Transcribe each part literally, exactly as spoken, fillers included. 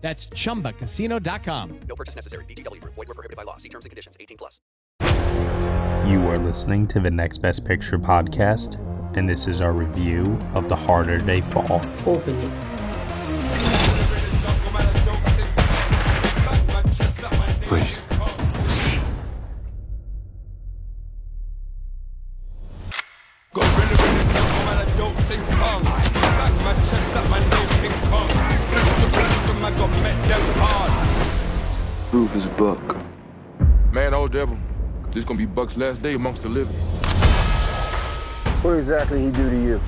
That's chumba casino dot com. No purchase necessary. V G W Group. Void where prohibited by law. See terms and conditions. eighteen plus. You are listening to the Next Best Picture podcast, and this is our review of The Harder They Fall. Open it. Please. Rufus Buck. Man, old devil, this gonna be Buck's last day amongst the living. What exactly he do to you?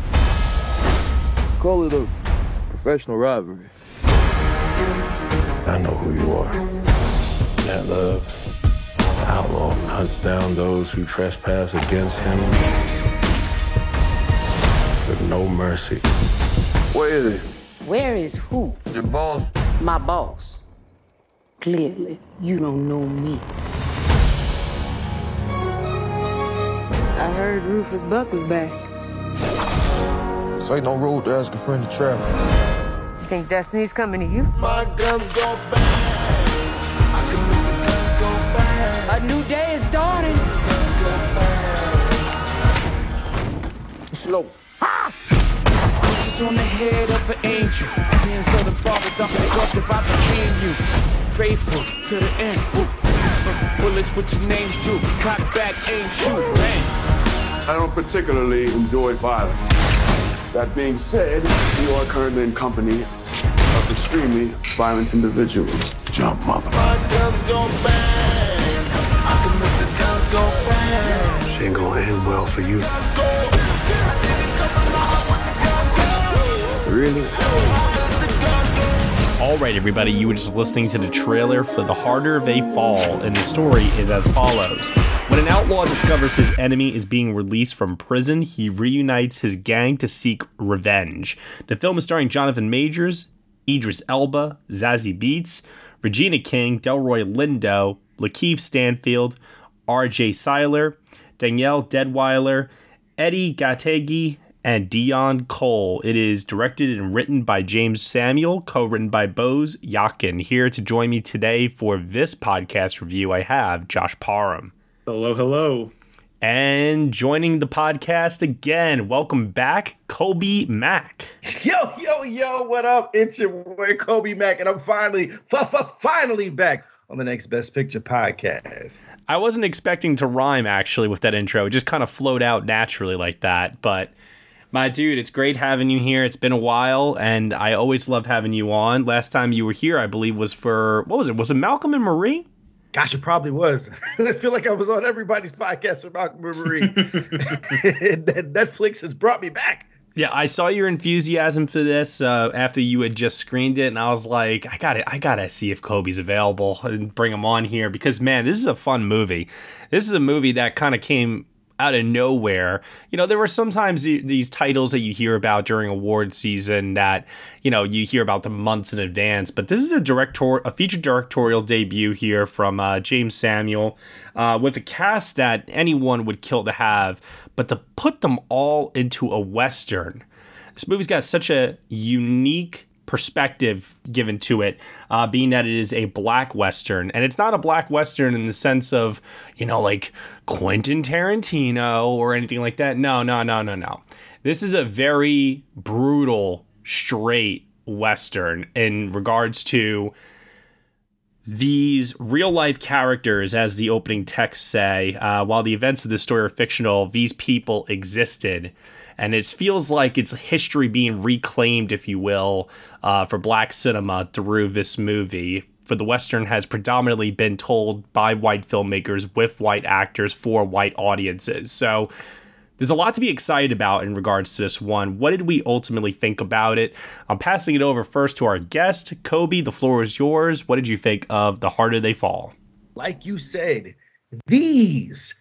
Call it a professional rivalry. I know who you are. That love, the outlaw hunts down those who trespass against him with no mercy. Where is it? Where is who? Your boss. My boss. Clearly, you don't know me. I heard Rufus Buck was back. This ain't no road to ask a friend to travel. You think Destiny's coming to you? My guns go bang. I can make the guns go bang. A new day is dawning. Slow. Ha! This is on the head of an angel. Sins of the father, dumping trust if I became you. Faithful to the end. Bullets with your names drew. Cock back, aim, shoot, bang. I don't particularly enjoy violence. That being said, you are currently in company of extremely violent individuals. Jump, mother. My guns go bang. I can make the guns go bang. She ain't gonna end well for you. Really? All right, everybody, you were just listening to the trailer for The Harder They Fall, and the story is as follows. When an outlaw discovers his enemy is being released from prison, he reunites his gang to seek revenge. The film is starring Jonathan Majors, Idris Elba, Zazie Beetz, Regina King, Delroy Lindo, LaKeith Stanfield, R J Cyler, Danielle Deadwyler, Edi Gathegi, and Deon Cole. It is directed and written by Jeymes Samuel, co-written by Boaz Yakin. Here to join me today for this podcast review, I have Josh Parham. Hello, hello. And joining the podcast again, welcome back, Kobe Mack. Yo, yo, yo, what up? It's your boy, Kobe Mack, and I'm finally, finally back on the Next Best Picture podcast. I wasn't expecting to rhyme, actually, with that intro. It just kind of flowed out naturally like that, but... My dude, it's great having you here. It's been a while, and I always love having you on. Last time you were here, I believe, was for, what was it? Was it Malcolm and Marie? Gosh, it probably was. I feel like I was on everybody's podcast for Malcolm and Marie. Netflix has brought me back. Yeah, I saw your enthusiasm for this uh, after you had just screened it, and I was like, I got it. I gotta see if Kobe's available and bring him on here because, man, this is a fun movie. This is a movie that kind of came out of nowhere. You know, there were sometimes these titles that you hear about during award season that, you know, you hear about them months in advance, but this is a director, a feature directorial debut here from uh, Jeymes Samuel uh, with a cast that anyone would kill to have, but to put them all into a Western. This movie's got such a unique perspective given to it, uh, being that it is a black Western. And it's not a black Western in the sense of, you know, like Quentin Tarantino or anything like that. No, no, no, no, no. This is a very brutal, straight Western in regards to these real-life characters, as the opening texts say. Uh, while the events of this story are fictional, these people existed. And it feels like it's history being reclaimed, if you will, uh, for black cinema through this movie. For the Western has predominantly been told by white filmmakers with white actors for white audiences. So there's a lot to be excited about in regards to this one. What did we ultimately think about it? I'm passing it over first to our guest, Kobe. The floor is yours. What did you think of The Harder They Fall? Like you said, these,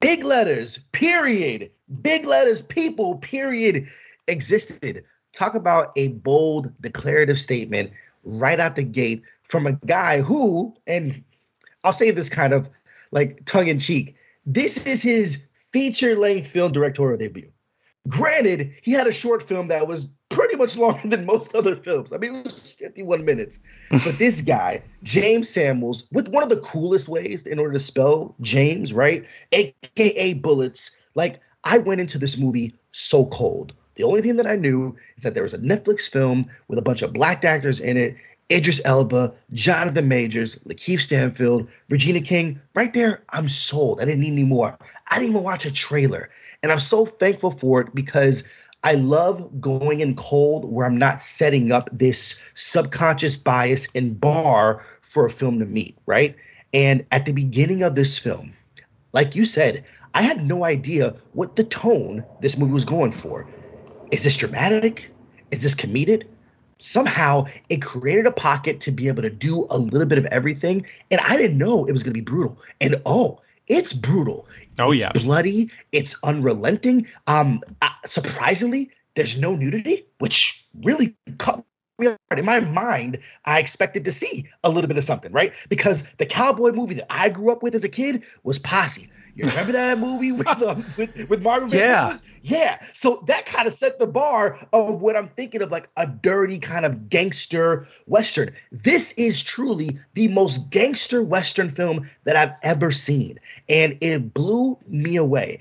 big letters, period, big letters, people, period, existed. Talk about a bold declarative statement right out the gate from a guy who, and I'll say this kind of like tongue in cheek, this is his feature-length film directorial debut. Granted, he had a short film that was pretty much longer than most other films. I mean, it was fifty-one minutes. But this guy, Jeymes Samuel, with one of the coolest ways in order to spell Jeymes, right? A K A bullets. Like, I went into this movie so cold. The only thing that I knew is that there was a Netflix film with a bunch of black actors in it. Idris Elba, Jonathan Majors, LaKeith Stanfield, Regina King. Right there, I'm sold. I didn't need any more. I didn't even watch a trailer. And I'm so thankful for it because I love going in cold where I'm not setting up this subconscious bias and bar for a film to meet, right? And at the beginning of this film, like you said, I had no idea what the tone this movie was going for. Is this dramatic? Is this comedic? Somehow it created a pocket to be able to do a little bit of everything. And I didn't know it was going to be brutal. And oh, it's brutal. Oh, it's yeah. It's bloody. It's unrelenting. Um, uh, surprisingly, there's no nudity, which really cut me apart. In my mind, I expected to see a little bit of something, right? Because the cowboy movie that I grew up with as a kid was Posse. You remember that movie with um, with, with Marvin yeah. Van yeah. So that kind of set the bar of what I'm thinking of, like a dirty kind of gangster Western. This is truly the most gangster Western film that I've ever seen. And it blew me away.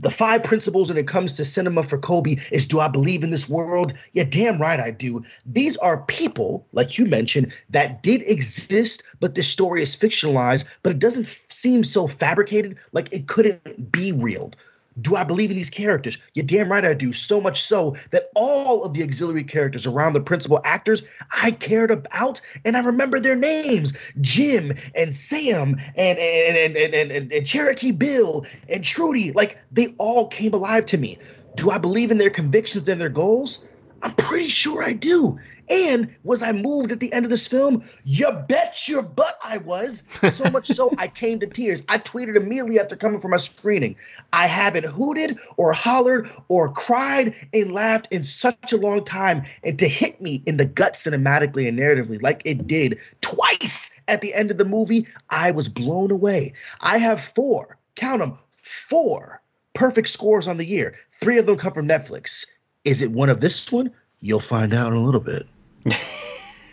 The five principles when it comes to cinema for Kobe is, do I believe in this world? Yeah, damn right I do. These are people, like you mentioned, that did exist, but the story is fictionalized, but it doesn't seem so fabricated, like it couldn't be real. Do I believe in these characters? Yeah, damn right I do. So much so that all of the auxiliary characters around the principal actors I cared about, and I remember their names: Jim and Sam and and and and, and, and, and Cherokee Bill and Trudy. Like, they all came alive to me. Do I believe in their convictions and their goals? I'm pretty sure I do. And was I moved at the end of this film? You bet your butt I was. So much so I came to tears. I tweeted immediately after coming from my screening. I haven't hooted or hollered or cried and laughed in such a long time. And to hit me in the gut cinematically and narratively like it did twice at the end of the movie, I was blown away. I have four, count them, four perfect scores on the year. Three of them come from Netflix. Is it one of this one? You'll find out in a little bit.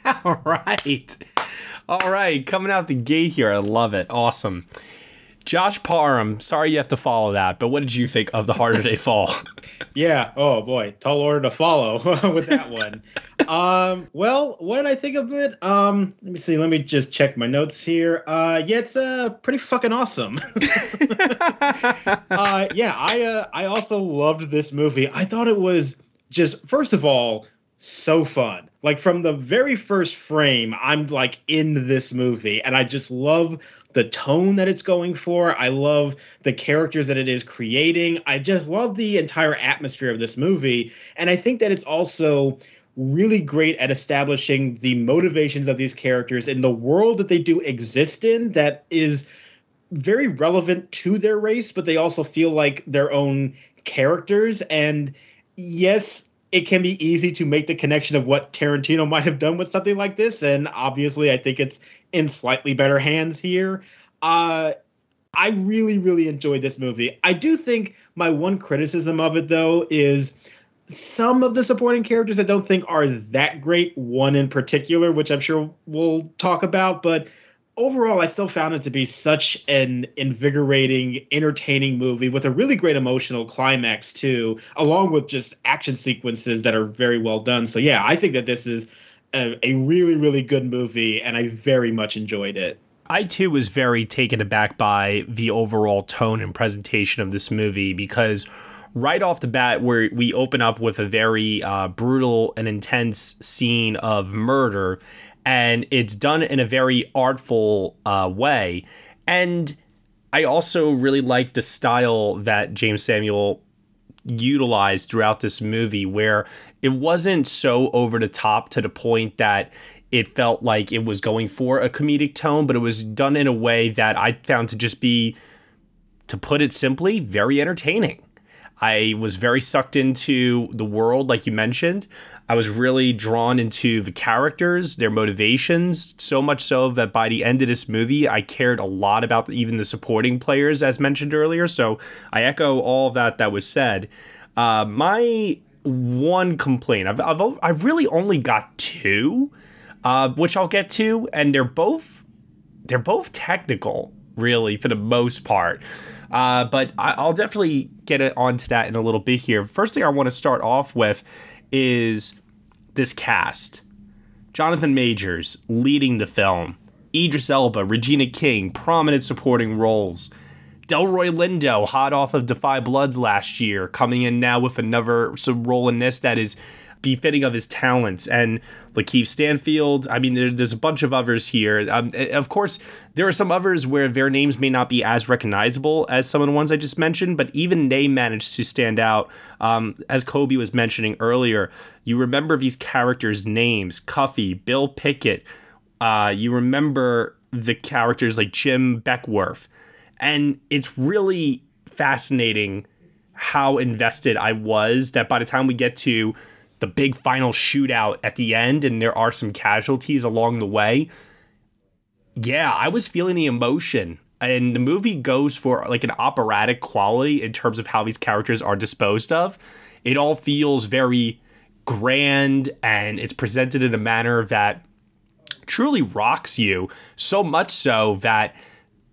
All right. All right. Coming out the gate here. I love it. Awesome. Josh Parham, sorry you have to follow that, but what did you think of The Harder They Fall? Yeah. Oh, boy. Tall order to follow with that one. um. Well, what did I think of it? Um. Let me see. Let me just check my notes here. Uh. Yeah, it's uh, pretty fucking awesome. uh. Yeah, I, uh, I also loved this movie. I thought it was just, first of all, so fun. Like, from the very first frame, I'm like in this movie, and I just love the tone that it's going for. I love the characters that it is creating. I just love the entire atmosphere of this movie. And I think that it's also really great at establishing the motivations of these characters in the world that they do exist in, that is very relevant to their race, but they also feel like their own characters. And yes, it can be easy to make the connection of what Tarantino might have done with something like this. And obviously, I think it's in slightly better hands here. Uh, I really, really enjoyed this movie. I do think my one criticism of it, though, is some of the supporting characters I don't think are that great. One in particular, which I'm sure we'll talk about. But overall, I still found it to be such an invigorating, entertaining movie with a really great emotional climax, too, along with just action sequences that are very well done. So, yeah, I think that this is a, a really, really good movie, and I very much enjoyed it. I, too, was very taken aback by the overall tone and presentation of this movie, because right off the bat, where we open up with a very uh, brutal and intense scene of murder, and it's done in a very artful uh, way. And I also really like the style that Jeymes Samuel utilized throughout this movie, where it wasn't so over the top to the point that it felt like it was going for a comedic tone, but it was done in a way that I found to just be, to put it simply, very entertaining. I was very sucked into the world, like you mentioned. I was really drawn into the characters, their motivations, so much so that by the end of this movie, I cared a lot about even the supporting players, as mentioned earlier. So I echo all that that was said. Uh, my one complaint, I've, I've I've really only got two, uh, which I'll get to, and they're both they're both technical, really, for the most part. Uh, but I, I'll definitely get it onto that in a little bit here. First thing I want to start off with is this cast. Jonathan Majors leading the film. Idris Elba, Regina King, prominent supporting roles. Delroy Lindo, hot off of Defy Bloods last year, coming in now with another some role in this that is befitting of his talents. And LaKeith Stanfield, I mean, there's a bunch of others here. Um, of course, there are some others where their names may not be as recognizable as some of the ones I just mentioned, but even they managed to stand out. Um, as Kobe was mentioning earlier, you remember these characters' names, Cuffy, Bill Pickett. Uh, you remember the characters like Jim Beckworth. And it's really fascinating how invested I was that by the time we get to the big final shootout at the end, and there are some casualties along the way. Yeah, I was feeling the emotion. And the movie goes for like an operatic quality in terms of how these characters are disposed of. It all feels very grand, and it's presented in a manner that truly rocks you, so much so that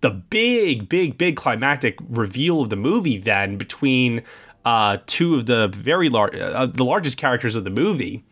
the big, big, big climactic reveal of the movie then between uh, two of the very large, uh, the largest characters of the movie,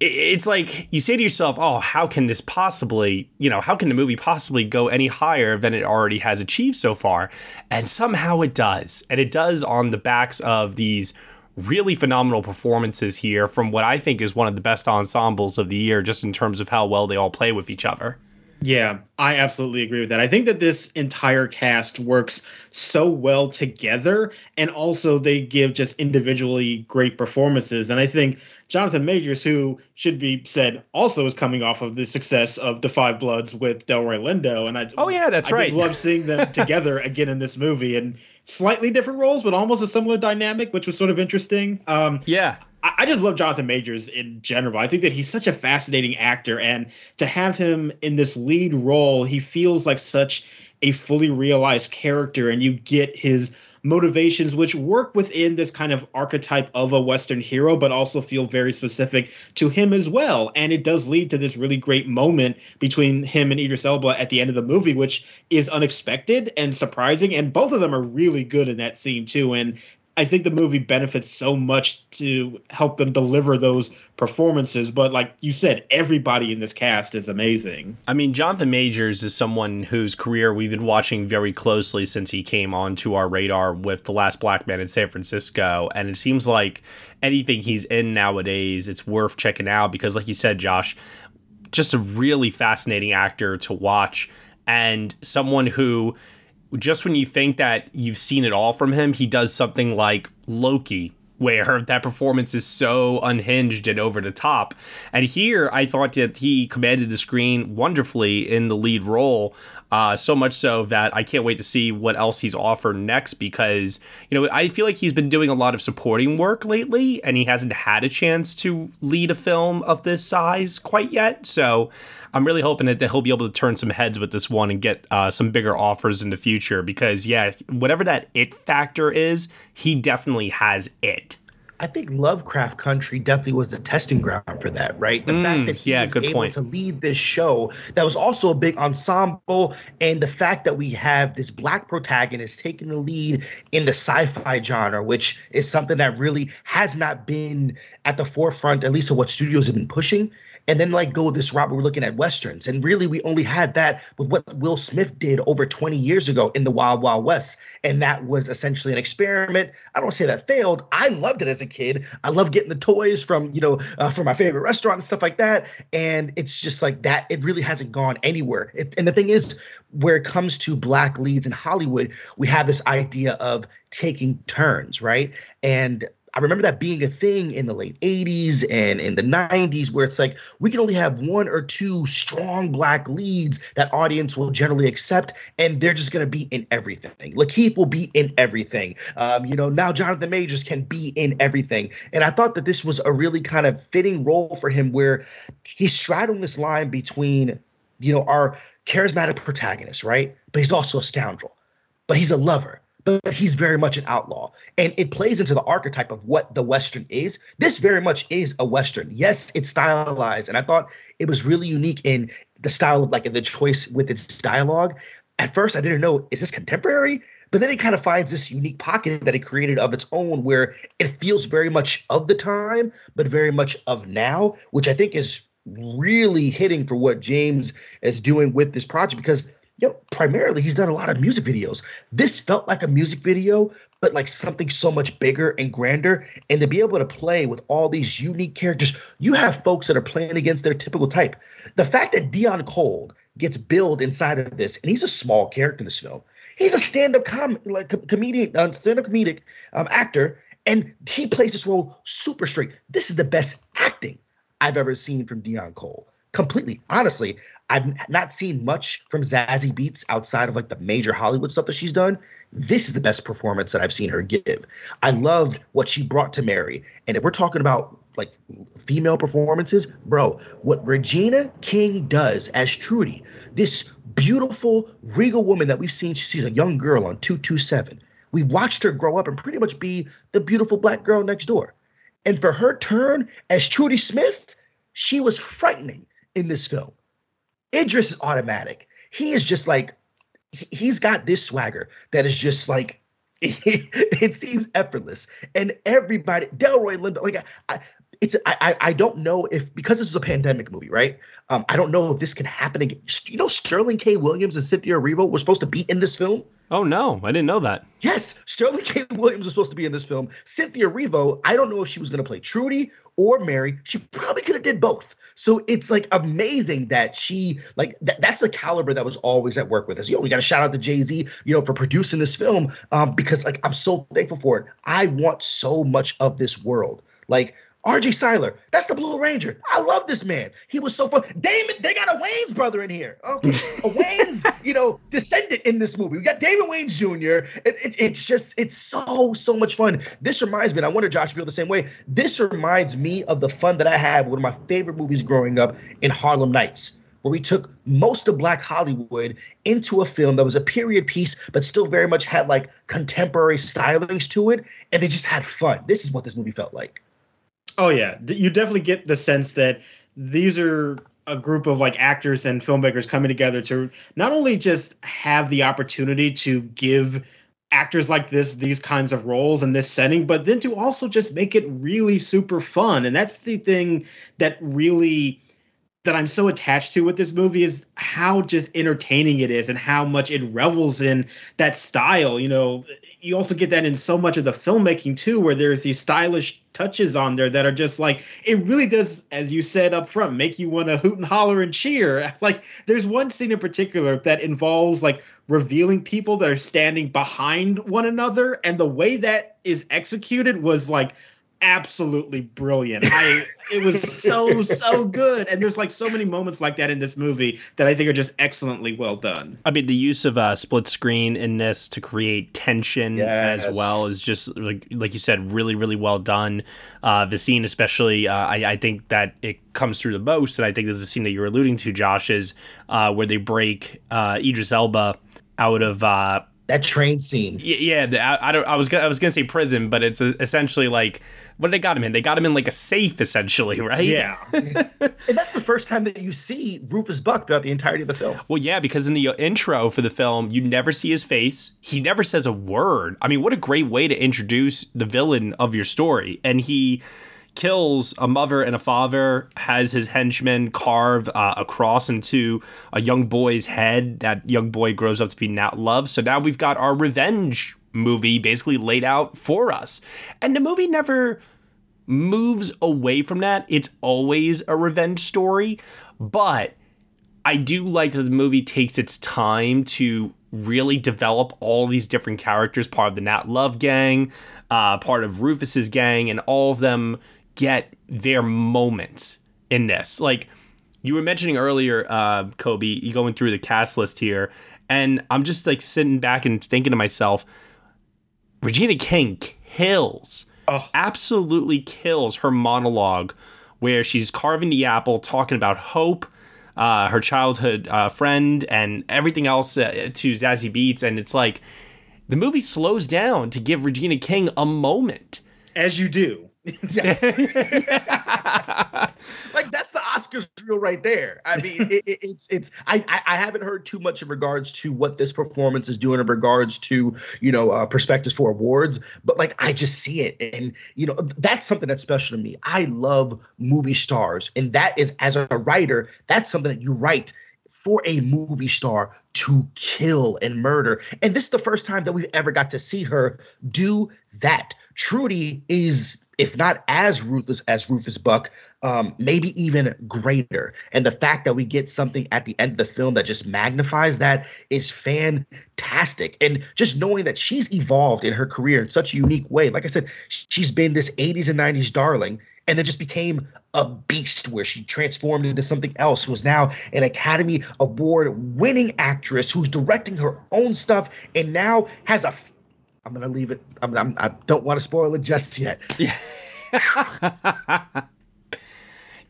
it's like you say to yourself, oh, how can this possibly, you know, how can the movie possibly go any higher than it already has achieved so far? And somehow it does. And it does on the backs of these really phenomenal performances here from what I think is one of the best ensembles of the year, just in terms of how well they all play with each other. Yeah, I absolutely agree with that. I think that this entire cast works so well together, and also they give just individually great performances. And I think Jonathan Majors, who should be said also is coming off of the success of Defy Bloods with Delroy Lindo. And I oh, yeah, that's I right. I love seeing them together again in this movie, and slightly different roles, but almost a similar dynamic, which was sort of interesting. Um, yeah. I just love Jonathan Majors in general. I think that he's such a fascinating actor, and to have him in this lead role, he feels like such a fully realized character, and you get his motivations, which work within this kind of archetype of a Western hero, but also feel very specific to him as well. And it does lead to this really great moment between him and Idris Elba at the end of the movie, which is unexpected and surprising. And both of them are really good in that scene too. And I think the movie benefits so much to help them deliver those performances. But like you said, everybody in this cast is amazing. I mean, Jonathan Majors is someone whose career we've been watching very closely since he came onto our radar with The Last Black Man in San Francisco. And it seems like anything he's in nowadays, it's worth checking out because, like you said, Josh, just a really fascinating actor to watch, and someone who just when you think that you've seen it all from him, he does something like Loki, where that performance is so unhinged and over the top. And here, I thought that he commanded the screen wonderfully in the lead role, uh, so much so that I can't wait to see what else he's offered next because, you know, I feel like he's been doing a lot of supporting work lately, and he hasn't had a chance to lead a film of this size quite yet. So I'm really hoping that he'll be able to turn some heads with this one and get uh, some bigger offers in the future because, yeah, whatever that it factor is, he definitely has it. I think Lovecraft Country definitely was a testing ground for that, right? The mm, fact that he yeah, was able point. to lead this show that was also a big ensemble, and the fact that we have this black protagonist taking the lead in the sci-fi genre, which is something that really has not been at the forefront, at least of what studios have been pushing. And then like go this route, we're looking at Westerns. And really, we only had that with what Will Smith did over twenty years ago in the Wild Wild West. And that was essentially an experiment. I don't say that failed. I loved it as a kid. I loved getting the toys from, you know, uh, from my favorite restaurant and stuff like that. And it's just like that. It really hasn't gone anywhere. It, and the thing is, where it comes to black leads in Hollywood, we have this idea of taking turns, right? And I remember that being a thing in the late eighties and in the nineties, where it's like, we can only have one or two strong black leads that audience will generally accept, and they're just going to be in everything. LaKeith will be in everything. Um, you know, now Jonathan Majors can be in everything. And I thought that this was a really kind of fitting role for him, where he's straddling this line between, you know, our charismatic protagonist, right? But he's also a scoundrel, but he's a lover. But he's very much an outlaw, and it plays into the archetype of what the Western is. This very much is a Western. Yes, it's stylized, and I thought it was really unique in the style of, like, the choice with its dialogue. At first, I didn't know, is this contemporary? But then it kind of finds this unique pocket that it created of its own, where it feels very much of the time, but very much of now, which I think is really hitting for what Jeymes is doing with this project, because you know, primarily he's done a lot of music videos. This felt like a music video, but like something so much bigger and grander. And to be able to play with all these unique characters, you have folks that are playing against their typical type. The fact that Deon Cole gets billed inside of this, and he's a small character in this film. He's a stand-up com- like com- comedian, uh, stand-up comedic um, actor, and he plays this role super straight. This is the best acting I've ever seen from Deon Cole. Completely. Honestly, I've not seen much from Zazie Beetz outside of like the major Hollywood stuff that she's done. This is the best performance that I've seen her give. I loved what she brought to Mary. And if we're talking about like female performances, bro, what Regina King does as Trudy, this beautiful, regal woman that we've seen, she's a young girl on two two seven. We watched her grow up and pretty much be the beautiful black girl next door. And for her turn as Trudy Smith, she was frightening in this film. Idris is automatic. He is just like, he's got this swagger that is just like, it seems effortless. And everybody, Delroy Lindo, like, I, it's, I, I don't know if, because this is a pandemic movie, right? Um, I don't know if this can happen again. You know, Sterling K. Williams and Cynthia Erivo were supposed to be in this film. Oh, no, I didn't know that. Yes, Sterling K. Williams was supposed to be in this film. Cynthia Erivo, I don't know if she was going to play Trudy or Mary. She probably could have did both. So it's, like, amazing that she, like, th- that's the caliber that was always at work with us. You know, we got to shout out to Jay-Z, you know, for producing this film um, because, like, I'm so thankful for it. I want so much of this world. Like, R J Cyler, that's the Blue Ranger. I love this man. He was so fun. Damon, they got a Wayans brother in here. Okay. A Wayans, you know, descendant in this movie. We got Damon Wayans Junior It, it, it's just, it's so, so much fun. This reminds me, and I wonder, Josh, if you feel the same way. This reminds me of the fun that I had with one of my favorite movies growing up in Harlem Nights, where we took most of Black Hollywood into a film that was a period piece, but still very much had like contemporary stylings to it. And they just had fun. This is what this movie felt like. Oh, yeah. You definitely get the sense that these are a group of like actors and filmmakers coming together to not only just have the opportunity to give actors like this these kinds of roles in this setting, but then to also just make it really super fun. And that's the thing that really that I'm so attached to with this movie is how just entertaining it is and how much it revels in that style. You know, you also get that in so much of the filmmaking, too, where there's these stylish touches on there that are just like, it really does, as you said up front, make you want to hoot and holler and cheer. Like, there's one scene in particular that involves, like, revealing people that are standing behind one another, and the way that is executed was, like, absolutely brilliant. I it was so so good, and there's like so many moments like that in this movie that I think are just excellently well done. I mean, the use of uh, split screen in this to create tension yes. as well is just like like you said, really really well done. Uh, the scene, especially, uh, I I think that it comes through the most, and I think there's a scene that you're alluding to, Josh, is uh, where they break uh, Idris Elba out of. Uh, That train scene. Yeah, yeah I, I don't. I was gonna. I was gonna say prison, but it's essentially like what they got him in. They got him in like a safe, essentially, right? Yeah. And that's the first time that you see Rufus Buck throughout the entirety of the film. Well, yeah, because in the intro for the film, you never see his face. He never says a word. I mean, what a great way to introduce the villain of your story, and he kills a mother and a father, has his henchmen carve uh, a cross into a young boy's head. That young boy grows up to be not loved. So now we've got our revenge movie basically laid out for us. And the movie never moves away from that. It's always a revenge story. But I do like that the movie takes its time to really develop all these different characters, part of the Nat Love gang, uh, part of Rufus's gang, and all of them get their moment in this. Like you were mentioning earlier, uh, Kobe, you going through the cast list here, and I'm just like sitting back and thinking to myself, Regina King kills, oh. absolutely kills her monologue where she's carving the apple, talking about hope, Uh, her childhood uh, friend, and everything else uh, to Zazie Beetz. And it's like the movie slows down to give Regina King a moment. As you do. Like, that's the Oscars reel right there. I mean, it, it, it's it's I, I haven't heard too much in regards to what this performance is doing in regards to, you know, uh, perspectives for awards. But like, I just see it. And, you know, that's something that's special to me. I love movie stars. And that is, as a writer, that's something that you write for a movie star to kill and murder. And this is the first time that we've ever got to see her do that. Trudy is, if not as ruthless as Rufus Buck, um, maybe even greater. And the fact that we get something at the end of the film that just magnifies that is fantastic. And just knowing that she's evolved in her career in such a unique way. Like I said, she's been this eighties and nineties darling, and then just became a beast where she transformed into something else, who is now an Academy Award-winning actress who's directing her own stuff and now has a f- I'm going to leave it. I'm, I'm, I don't want to spoil it just yet. Yeah.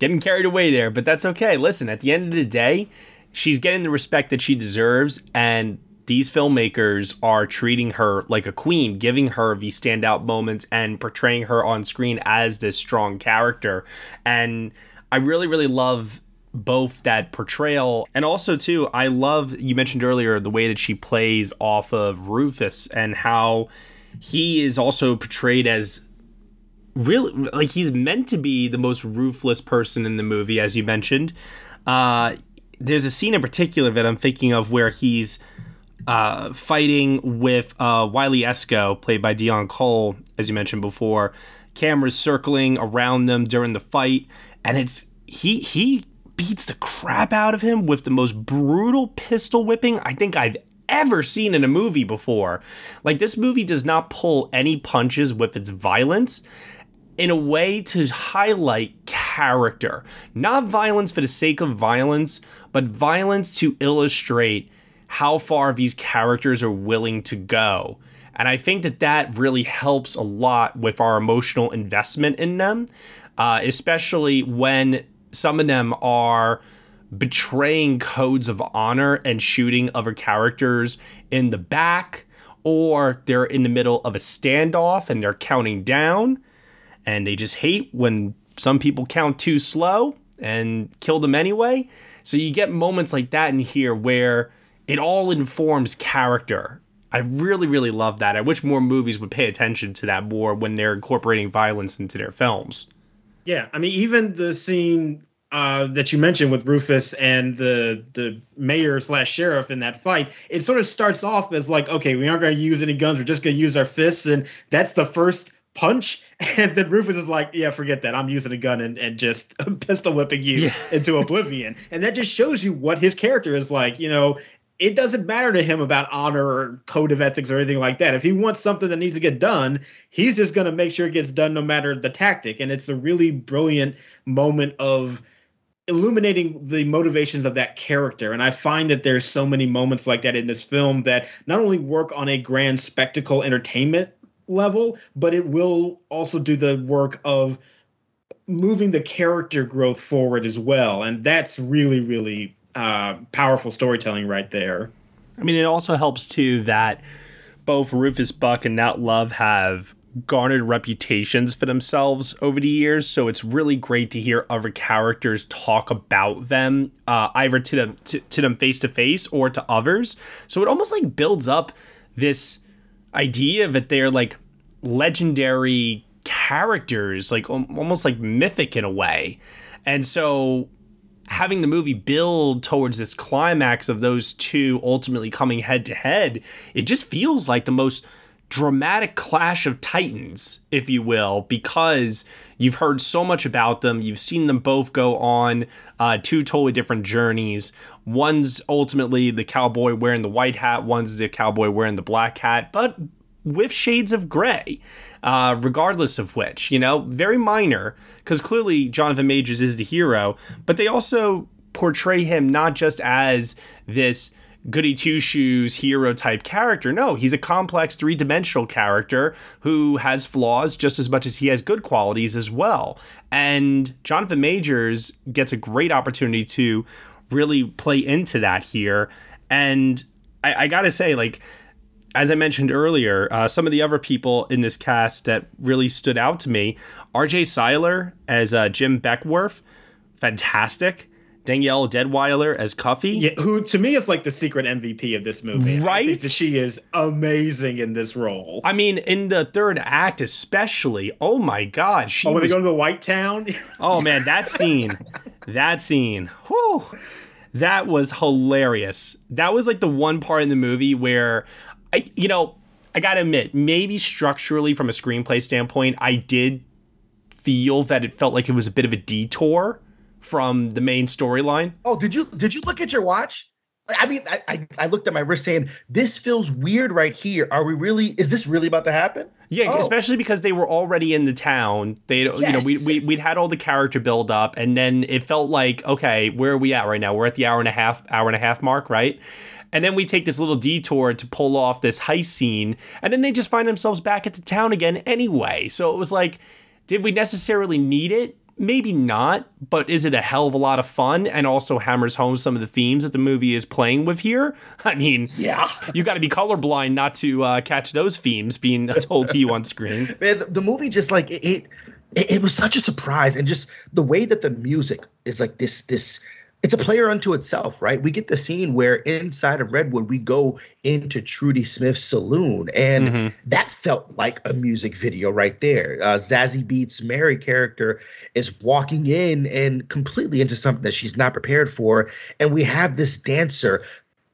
Getting carried away there, but that's okay. Listen, at the end of the day, she's getting the respect that she deserves, and these filmmakers are treating her like a queen, giving her these standout moments and portraying her on screen as this strong character. And I really, really love both that portrayal, and also too, I love, you mentioned earlier, the way that she plays off of Rufus and how he is also portrayed as really, like, he's meant to be the most ruthless person in the movie, as you mentioned. Uh, there's a scene in particular that I'm thinking of where he's uh, fighting with uh, Wiley Esco, played by Deon Cole, as you mentioned before. Cameras circling around them during the fight, and it's he he. beats the crap out of him with the most brutal pistol whipping I think I've ever seen in a movie before. Like, this movie does not pull any punches with its violence in a way to highlight character. Not violence for the sake of violence, but violence to illustrate how far these characters are willing to go. And I think that that really helps a lot with our emotional investment in them, uh, especially when some of them are betraying codes of honor and shooting other characters in the back, or they're in the middle of a standoff and they're counting down, and they just hate when some people count too slow and kill them anyway. So you get moments like that in here where it all informs character. I really, really love that. I wish more movies would pay attention to that more when they're incorporating violence into their films. Yeah, I mean, even the scene uh, that you mentioned with Rufus and the the mayor slash sheriff in that fight, it sort of starts off as like, okay, we aren't going to use any guns. We're just going to use our fists. And that's the first punch. And then Rufus is like, yeah, forget that. I'm using a gun and, and just pistol whipping you yeah. into oblivion. And that just shows you what his character is like, you know. It doesn't matter to him about honor or code of ethics or anything like that. If he wants something that needs to get done, he's just going to make sure it gets done no matter the tactic. And it's a really brilliant moment of illuminating the motivations of that character. And I find that there's so many moments like that in this film that not only work on a grand spectacle entertainment level, but it will also do the work of moving the character growth forward as well. And that's really, really Uh, powerful storytelling right there. I mean, it also helps too that both Rufus Buck and Nat Love have garnered reputations for themselves over the years, so it's really great to hear other characters talk about them, uh, either to them to, to them face to face or to others. So it almost like builds up this idea that they're like legendary characters, like almost like mythic in a way, and so having the movie build towards this climax of those two ultimately coming head to head, it just feels like the most dramatic clash of titans, if you will, because you've heard so much about them. You've seen them both go on uh, two totally different journeys. One's ultimately the cowboy wearing the white hat. One's the cowboy wearing the black hat, but with shades of gray, uh, regardless of which, you know, very minor, because clearly Jonathan Majors is the hero, but they also portray him not just as this goody two-shoes hero type character. No, he's a complex three-dimensional character who has flaws just as much as he has good qualities as well. And Jonathan Majors gets a great opportunity to really play into that here. And I, I gotta say, like, as I mentioned earlier, uh, some of the other people in this cast that really stood out to me, R J Cyler as uh, Jim Beckworth, fantastic. Danielle Deadwyler as Cuffy. Yeah, who to me is like the secret M V P of this movie. Right? I think that she is amazing in this role. I mean, in the third act especially, oh my God. She oh, when was, they go to the White Town? Oh man, that scene. that scene. Whew. That was hilarious. That was like the one part in the movie where, I, you know, I gotta admit, maybe structurally from a screenplay standpoint, I did feel that it felt like it was a bit of a detour from the main storyline. Oh, did you did you look at your watch? I mean, I, I I looked at my wrist saying, this feels weird right here. Are we really, is this really about to happen? Yeah, oh. Especially because they were already in the town. They, yes. you know, we, we, we'd had all the character build up, and then it felt like, okay, where are we at right now? We're at the hour and a half, hour and a half mark, right? And then we take this little detour to pull off this heist scene, and then they just find themselves back at the town again anyway. So it was like, did we necessarily need it? Maybe not, but is it a hell of a lot of fun, and also hammers home some of the themes that the movie is playing with here? I mean, yeah, you got to be colorblind not to uh, catch those themes being told to you on screen. Man, the, the movie just like it, it, it was such a surprise, and just the way that the music is like this, this. It's a player unto itself, right? We get the scene where inside of Redwood, we go into Trudy Smith's saloon, and mm-hmm. that felt like a music video right there. Uh, Zazie Beetz' Mary character is walking in and completely into something that she's not prepared for, and we have this dancer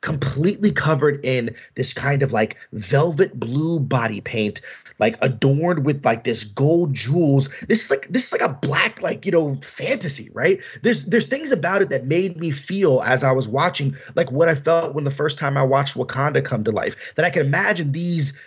completely covered in this kind of like velvet blue body paint, like adorned with like this gold jewels. This is like this is like a black, like, you know, fantasy, right? There's there's things about it that made me feel as I was watching, like what I felt when the first time I watched Wakanda come to life, that I can imagine these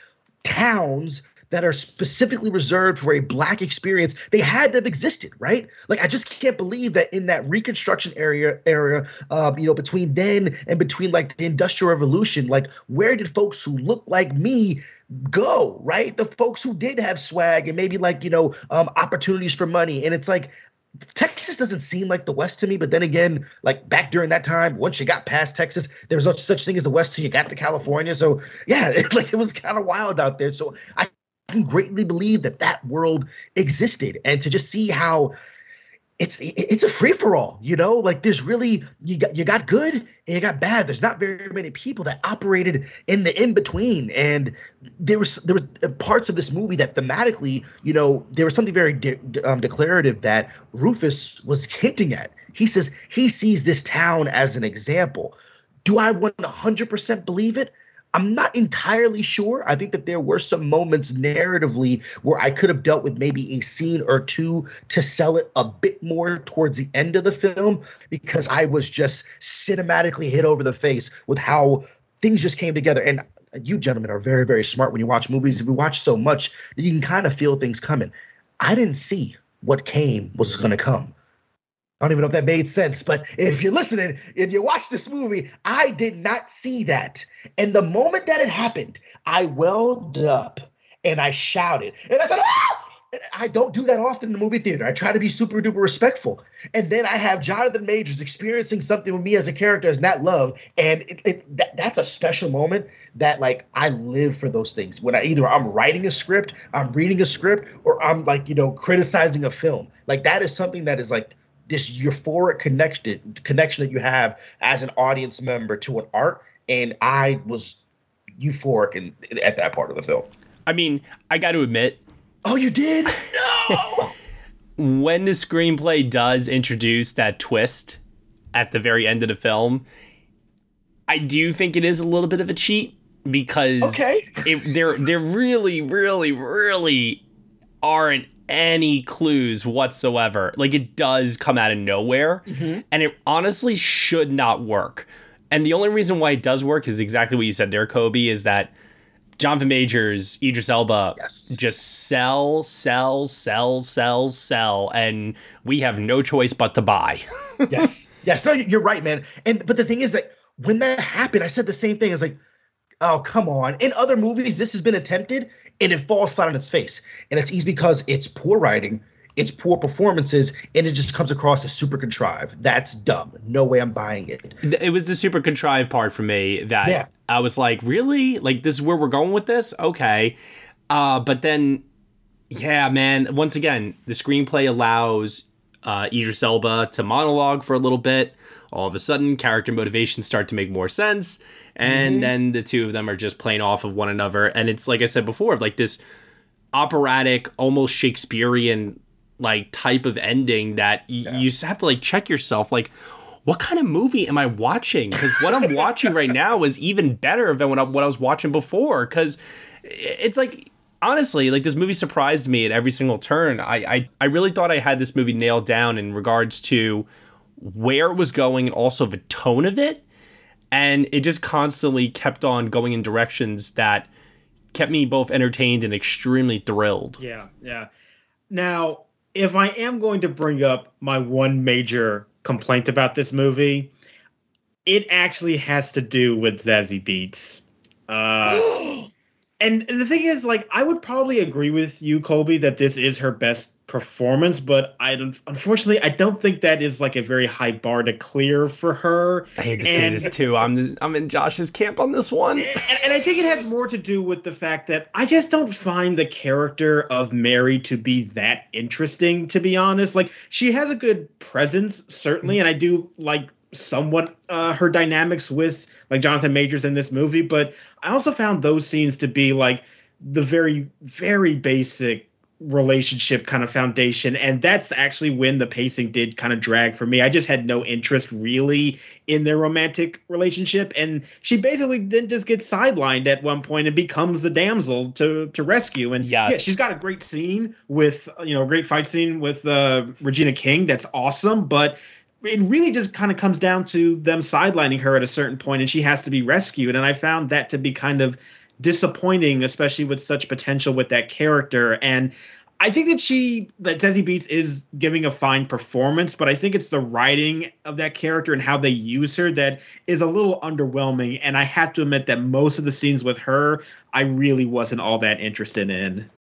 towns that are specifically reserved for a black experience. They had to have existed, right? Like, I just can't believe that in that Reconstruction area, area, uh, you know, between then and between like the Industrial Revolution, like, where did folks who look like me go, right? The folks who did have swag and maybe like, you know, um, opportunities for money. And it's like, Texas doesn't seem like the West to me, but then again, like back during that time, once you got past Texas, there was no such thing as the West till you got to California. So yeah, it, like it was kind of wild out there. So I I greatly believe that that world existed, and to just see how it's it's a free for all, you know, like there's really you got you got good and you got bad. There's not very many people that operated in the in between, and there was there was parts of this movie that thematically, you know, there was something very de- um, declarative that Rufus was hinting at. He says he sees this town as an example. Do I one hundred percent believe it? I'm not entirely sure. I think that there were some moments narratively where I could have dealt with maybe a scene or two to sell it a bit more towards the end of the film, because I was just cinematically hit over the face with how things just came together. And you gentlemen are very, very smart when you watch movies. If you watch so much, you can kind of feel things coming. I didn't see what came was going to come. I don't even know if that made sense, but if you're listening, if you watch this movie, I did not see that. And the moment that it happened, I welled up and I shouted and I said, ah! And I don't do that often in the movie theater. I try to be super duper respectful. And then I have Jonathan Majors experiencing something with me as a character as not love. And it, it, that, that's a special moment that like I live for those things. When I either I'm writing a script, I'm reading a script, or I'm like, you know, criticizing a film. Like that is something that is like, this euphoric connection connection that you have as an audience member to an art, and I was euphoric in, at that part of the film. I mean, I got to admit. Oh, you did? No! When the screenplay does introduce that twist at the very end of the film, I do think it is a little bit of a cheat. because okay. it, there there really, really, really aren't any clues whatsoever. Like, it does come out of nowhere, mm-hmm. and it honestly should not work. And the only reason why it does work is exactly what you said there, Kobe, is that Jonathan Majors, Idris Elba, yes. just sell, sell, sell, sell, sell, and we have no choice but to buy. yes, yes, no, you're right, man. And but the thing is that when that happened, I said the same thing. I was like, oh, come on. In other movies, this has been attempted, and it falls flat on its face. And it's easy because it's poor writing, it's poor performances, and it just comes across as super contrived. That's dumb. No way I'm buying it. It was the super contrived part for me that yeah. I was like, really? Like, this is where we're going with this? Okay. Uh, but then, yeah, man, once again, the screenplay allows uh, Idris Elba to monologue for a little bit. All of a sudden, character motivations start to make more sense. And mm-hmm. then the two of them are just playing off of one another. And it's, like I said before, like this operatic, almost Shakespearean, like, type of ending that y- yeah. you just have to, like, check yourself. Like, what kind of movie am I watching? Because what I'm watching right now is even better than what I, what I was watching before. Because it's, like, honestly, like, this movie surprised me at every single turn. I, I, I really thought I had this movie nailed down in regards to where it was going and also the tone of it. And it just constantly kept on going in directions that kept me both entertained and extremely thrilled. Yeah, yeah. Now, if I am going to bring up my one major complaint about this movie, it actually has to do with Zazie Beetz. Uh, and the thing is, like, I would probably agree with you, Colby, that this is her best performance, but I don't, unfortunately, I don't think that is like a very high bar to clear for her. I hate to say this too. I'm I'm in Josh's camp on this one. And, and I think it has more to do with the fact that I just don't find the character of Mary to be that interesting, to be honest. Like, she has a good presence, certainly, and I do like somewhat uh, her dynamics with like Jonathan Majors in this movie, but I also found those scenes to be like the very, very basic relationship kind of foundation, and that's actually when the pacing did kind of drag for me. I just had no interest really in their romantic relationship, and she basically then just gets sidelined at one point and becomes the damsel to to rescue. And yes. yeah, she's got a great scene with, you know, a great fight scene with uh, Regina King. That's awesome, but it really just kind of comes down to them sidelining her at a certain point, and she has to be rescued. And I found that to be kind of disappointing, especially with such potential with that character. And I think that she, that Zazie Beetz is giving a fine performance, but I think it's the writing of that character and how they use her that is a little underwhelming. And I have to admit that most of the scenes with her, I really wasn't all that interested in.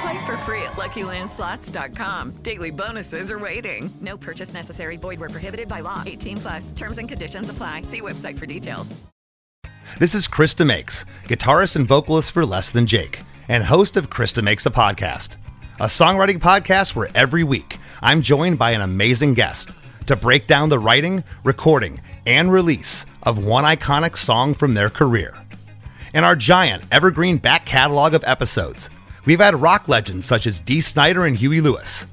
Play for free at Lucky Land Slots dot com. Daily bonuses are waiting. No purchase necessary. Void where prohibited by law. eighteen plus. Terms and conditions apply. See website for details. This is Krista Makes, guitarist and vocalist for Less Than Jake, and host of Krista Makes a Podcast, a songwriting podcast where every week I'm joined by an amazing guest to break down the writing, recording, and release of one iconic song from their career. In our giant evergreen back catalog of episodes, we've had rock legends such as Dee Snider and Huey Lewis,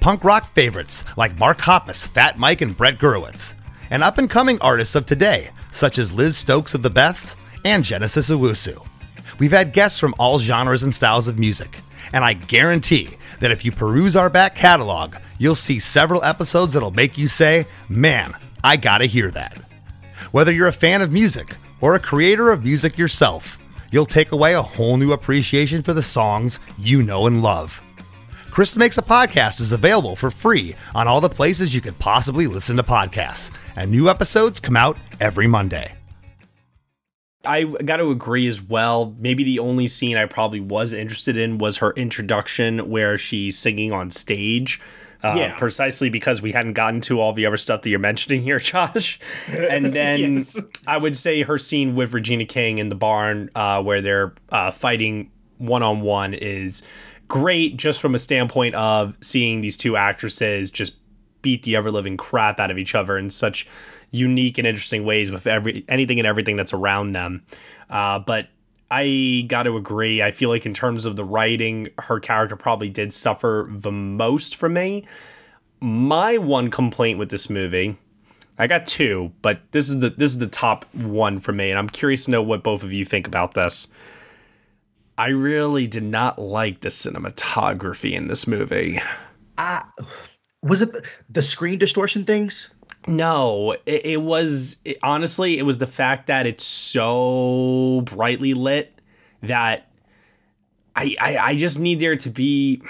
punk rock favorites like Mark Hoppus, Fat Mike, and Brett Gurewitz, and up-and-coming artists of today such as Liz Stokes of The Beths and Genesis Owusu. We've had guests from all genres and styles of music, and I guarantee that if you peruse our back catalog, you'll see several episodes that'll make you say, man, I gotta hear that. Whether you're a fan of music or a creator of music yourself, you'll take away a whole new appreciation for the songs you know and love. Krista Makes a Podcast is available for free on all the places you could possibly listen to podcasts, and new episodes come out every Monday. I got to agree as well. Maybe the only scene I probably was interested in was her introduction where she's singing on stage, uh, yeah. precisely because we hadn't gotten to all the other stuff that you're mentioning here, Josh. And then yes. I would say her scene with Regina King in the barn uh, where they're uh, fighting one-on-one is great, just from a standpoint of seeing these two actresses just beat the ever-living crap out of each other in such unique and interesting ways with every anything and everything that's around them. Uh, but I got to agree. I feel like in terms of the writing, her character probably did suffer the most for me. My one complaint with this movie, I got two, but this is the this is the top one for me, and I'm curious to know what both of you think about this. I really did not like the cinematography in this movie. Uh, was it the, the screen distortion things? No, it, it was it, honestly, it was the fact that it's so brightly lit that I I, I just need there to be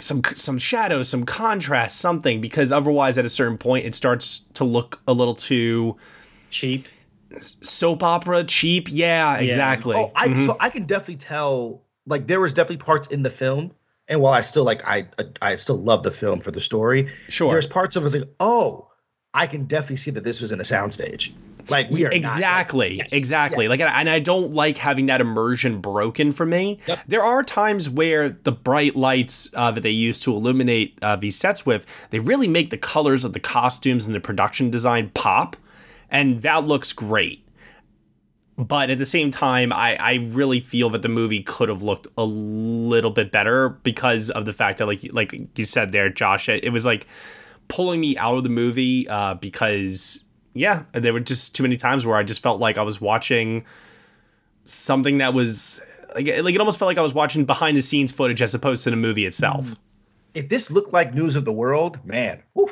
some some shadows, some contrast, something, because otherwise at a certain point it starts to look a little too cheap. Soap opera cheap. Yeah, yeah. Exactly. Oh, I, mm-hmm. So I can definitely tell, like, there was definitely parts in the film. And while I still like, I, I still love the film for the story. Sure. There's parts of it was like, oh, I can definitely see that this was in a soundstage. Like, we are exactly, not, like, yes, exactly. Yeah. Like, and I don't like having that immersion broken for me. Yep. There are times where the bright lights uh, that they use to illuminate uh, these sets with, they really make the colors of the costumes and the production design pop. And that looks great. But at the same time, I, I really feel that the movie could have looked a little bit better because of the fact that, like, like you said there, Josh, it, it was like pulling me out of the movie uh, because, yeah, there were just too many times where I just felt like I was watching something that was like, like it almost felt like I was watching behind the scenes footage as opposed to the movie itself. If this looked like News of the World, man. Whew.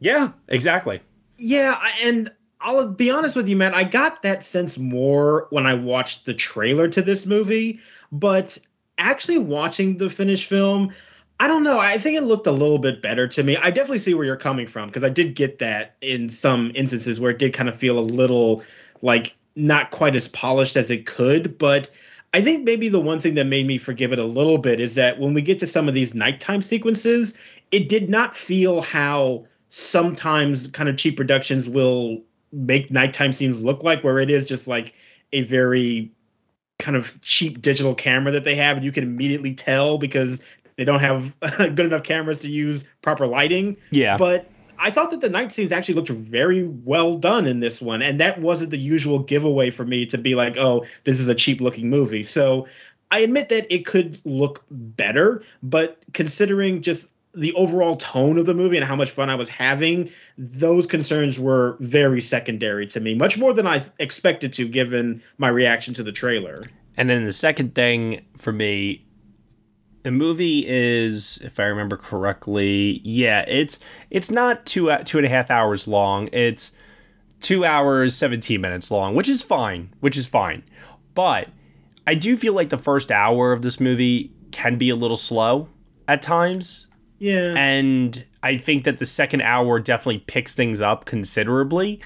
Yeah, exactly. Yeah. And I'll be honest with you, man. I got that sense more when I watched the trailer to this movie, but actually watching the finished film, I don't know. I think it looked a little bit better to me. I definitely see where you're coming from because I did get that in some instances where it did kind of feel a little like not quite as polished as it could. But I think maybe the one thing that made me forgive it a little bit is that when we get to some of these nighttime sequences, it did not feel how sometimes kind of cheap productions will make nighttime scenes look like, where it is just like a very kind of cheap digital camera that they have, and you can immediately tell because they don't have good enough cameras to use proper lighting. Yeah. But I thought that the night scenes actually looked very well done in this one, and that wasn't the usual giveaway for me to be like, oh, this is a cheap looking movie. So I admit that it could look better, but considering just the overall tone of the movie and how much fun I was having, those concerns were very secondary to me, much more than I expected to, given my reaction to the trailer. And then the second thing for me, the movie is, if I remember correctly, yeah, it's it's not two two and a half hours long. It's two hours, seventeen minutes long, which is fine, which is fine. But I do feel like the first hour of this movie can be a little slow at times. Yeah. And I think that the second hour definitely picks things up considerably.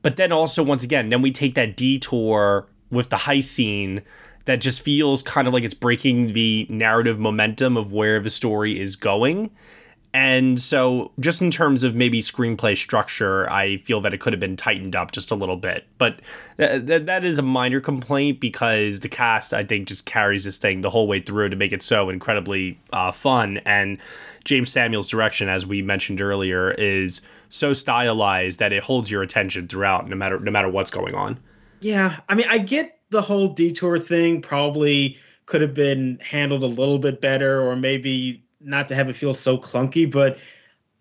But then also, once again, then we take that detour with the heist scene that just feels kind of like it's breaking the narrative momentum of where the story is going. And so just in terms of maybe screenplay structure, I feel that it could have been tightened up just a little bit. But th- th- that is a minor complaint because the cast, I think, just carries this thing the whole way through to make it so incredibly uh, fun. And Jeymes Samuel's direction, as we mentioned earlier, is so stylized that it holds your attention throughout, no matter no matter what's going on. Yeah, I mean, I get the whole detour thing probably could have been handled a little bit better, or maybe not to have it feel so clunky, but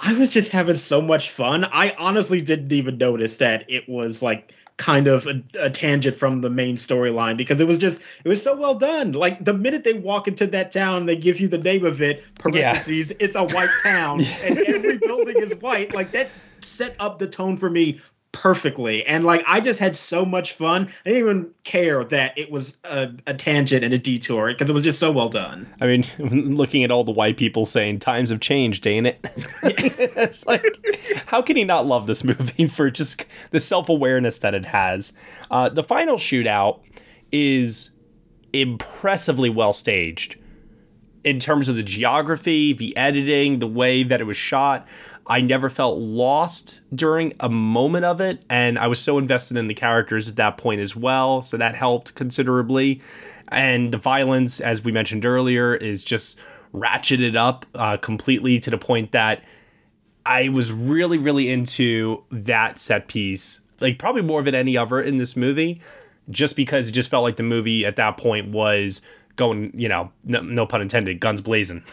I was just having so much fun. I honestly didn't even notice that it was like kind of a, a tangent from the main storyline because it was just, it was so well done. Like the minute they walk into that town, they give you the name of it, parentheses, yeah. It's a white town and every building is white. Like that set up the tone for me perfectly. And like, I just had so much fun. I didn't even care that it was a, a tangent and a detour because it was just so well done. I mean, looking at all the white people saying times have changed, ain't it? It's like, how can he not love this movie for just the self-awareness that it has? Uh, the final shootout is impressively well staged in terms of the geography, the editing, the way that it was shot. I never felt lost during a moment of it, and I was so invested in the characters at that point as well, so that helped considerably. And the violence, as we mentioned earlier, is just ratcheted up uh, completely to the point that I was really, really into that set piece, like probably more than any other in this movie, just because it just felt like the movie at that point was going, you know, no, no pun intended, guns blazing.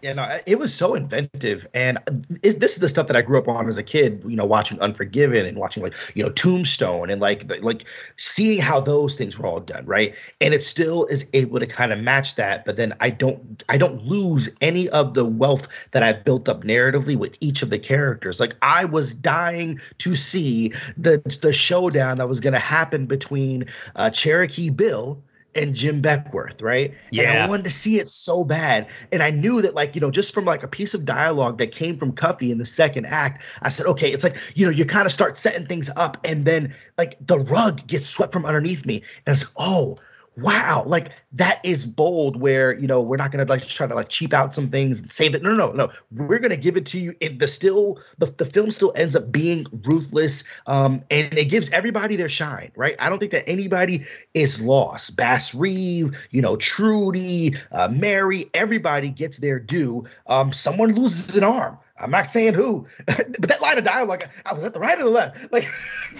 Yeah, no, it was so inventive, and it, this is the stuff that I grew up on as a kid. You know, watching Unforgiven and watching like you know Tombstone and like the, like seeing how those things were all done, right? And it still is able to kind of match that, but then I don't I don't lose any of the wealth that I built up narratively with each of the characters. Like I was dying to see the the showdown that was going to happen between uh, Cherokee Bill and Jim Beckworth, right? Yeah. And I wanted to see it so bad. And I knew that, like, you know, just from like a piece of dialogue that came from Cuffy in the second act, I said, okay, it's like, you know, you kind of start setting things up and then like the rug gets swept from underneath me. And it's like, oh, wow, like that is bold where, you know, we're not going to like try to like cheap out some things and save it. No, no, no, no. We're going to give it to you. It, the still, the, the film still ends up being ruthless um, and it gives everybody their shine, right? I don't think that anybody is lost. Bass Reeve, you know, Trudy, uh, Mary, everybody gets their due. Um, someone loses an arm. I'm not saying who, but that line of dialogue, I was at the right or the left. Like,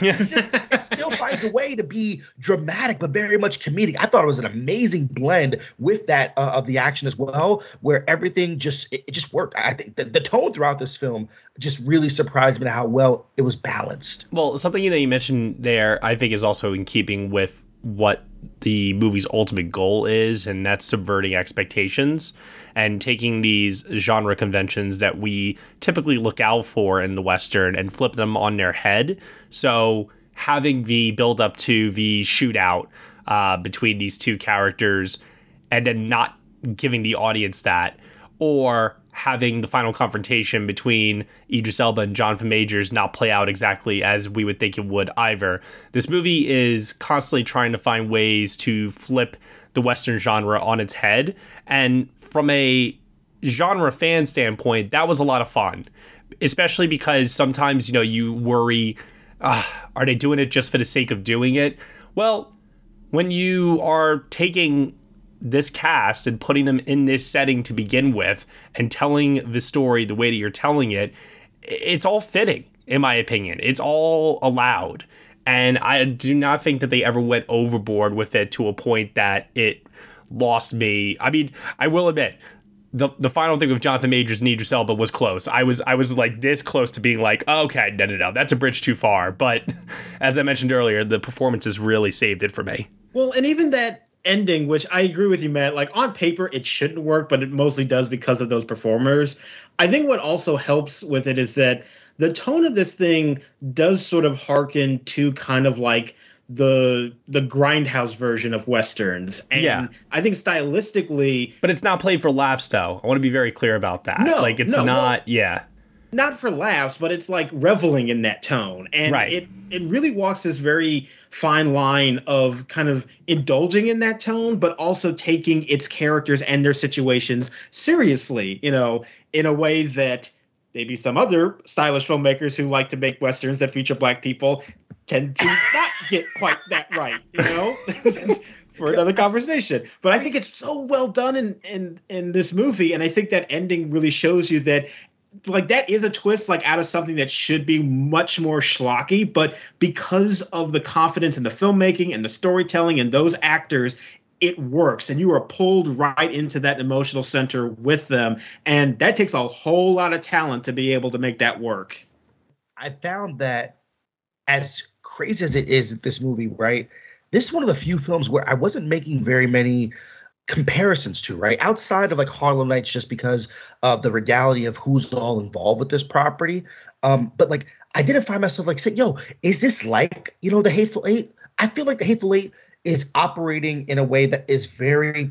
it's just, it still finds a way to be dramatic, but very much comedic. I thought it was an amazing blend with that uh, of the action as well, where everything just, it, it just worked. I think the, the tone throughout this film just really surprised me to how well it was balanced. Well, something you know you mentioned there, I think is also in keeping with what the movie's ultimate goal is, and that's subverting expectations and taking these genre conventions that we typically look out for in the Western and flip them on their head. So having the build up to the shootout uh, between these two characters and then not giving the audience that, or having the final confrontation between Idris Elba and Jonathan Majors not play out exactly as we would think it would either. This movie is constantly trying to find ways to flip the Western genre on its head. And from a genre fan standpoint, that was a lot of fun, especially because sometimes, you know, you worry, ah, are they doing it just for the sake of doing it? Well, when you are taking this cast and putting them in this setting to begin with and telling the story the way that you're telling it, it's all fitting, in my opinion. It's all allowed. And I do not think that they ever went overboard with it to a point that it lost me. I mean, I will admit, the the final thing with Jonathan Majors and Idris Elba was close. I was I was like this close to being like, oh, okay, no, no, no, that's a bridge too far. But as I mentioned earlier, the performances really saved it for me. Well, and even that ending, which I agree with you, Matt, like on paper it shouldn't work, but it mostly does because of those performers. I think what also helps with it is that the tone of this thing does sort of harken to kind of like the the grindhouse version of Westerns. And yeah. I think stylistically... But it's not played for laughs, though. I want to be very clear about that. No, like it's no, not... Well, yeah. Not for laughs, but it's like reveling in that tone. And right. it, it really walks this very fine line of kind of indulging in that tone, but also taking its characters and their situations seriously, you know, in a way that maybe some other stylish filmmakers who like to make Westerns that feature black people tend to not get quite that right, you know? For another conversation. But I think it's so well done in, in, in this movie, and I think that ending really shows you that like that is a twist like out of something that should be much more schlocky, but because of the confidence in the filmmaking and the storytelling and those actors, it works. And you are pulled right into that emotional center with them. And that takes a whole lot of talent to be able to make that work. I found that as crazy as it is, this movie, right? This is one of the few films where I wasn't making very many comparisons to, right? Outside of like Harlem Nights, just because of the regality of who's all involved with this property. Um, but like, I didn't find myself like saying, yo, is this like, you know, The Hateful Eight? I feel like The Hateful Eight is operating in a way that is very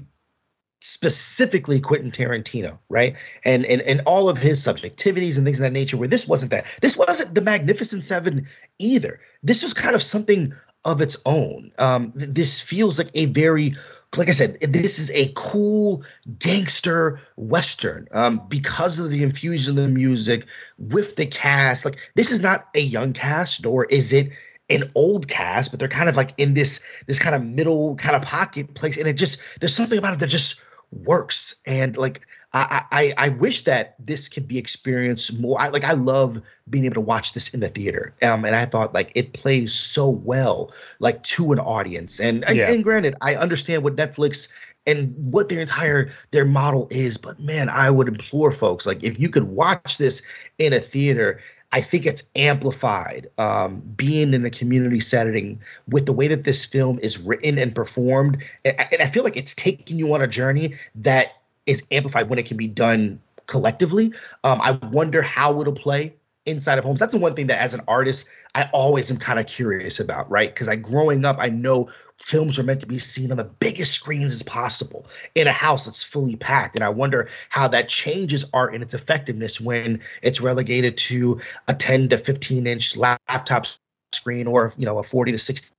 specifically Quentin Tarantino, right? And, and and all of his subjectivities and things of that nature, where this wasn't that. This wasn't The Magnificent Seven either. This was kind of something of its own. Um, th- this feels like a very, like I said, this is a cool gangster Western um, because of the infusion of the music with the cast. Like, this is not a young cast, nor is it an old cast, but they're kind of like in this, this kind of middle kind of pocket place. And it just, there's something about it that just works. And like, I, I, I wish that this could be experienced more. I, like I love being able to watch this in the theater. Um, and I thought like it plays so well, like to an audience. And, and, yeah. and granted, I understand what Netflix and what their entire their model is. But man, I would implore folks, like if you could watch this in a theater, I think it's amplified um, being in a community setting with the way that this film is written and performed. And, and I feel like it's taking you on a journey that is amplified when it can be done collectively. Um, I wonder how it'll play inside of homes. That's the one thing that as an artist, I always am kind of curious about, right? Because I growing up, I know films are meant to be seen on the biggest screens as possible in a house that's fully packed. And I wonder how that changes art and its effectiveness when it's relegated to a ten to fifteen inch laptop screen or, you know, a forty to sixty.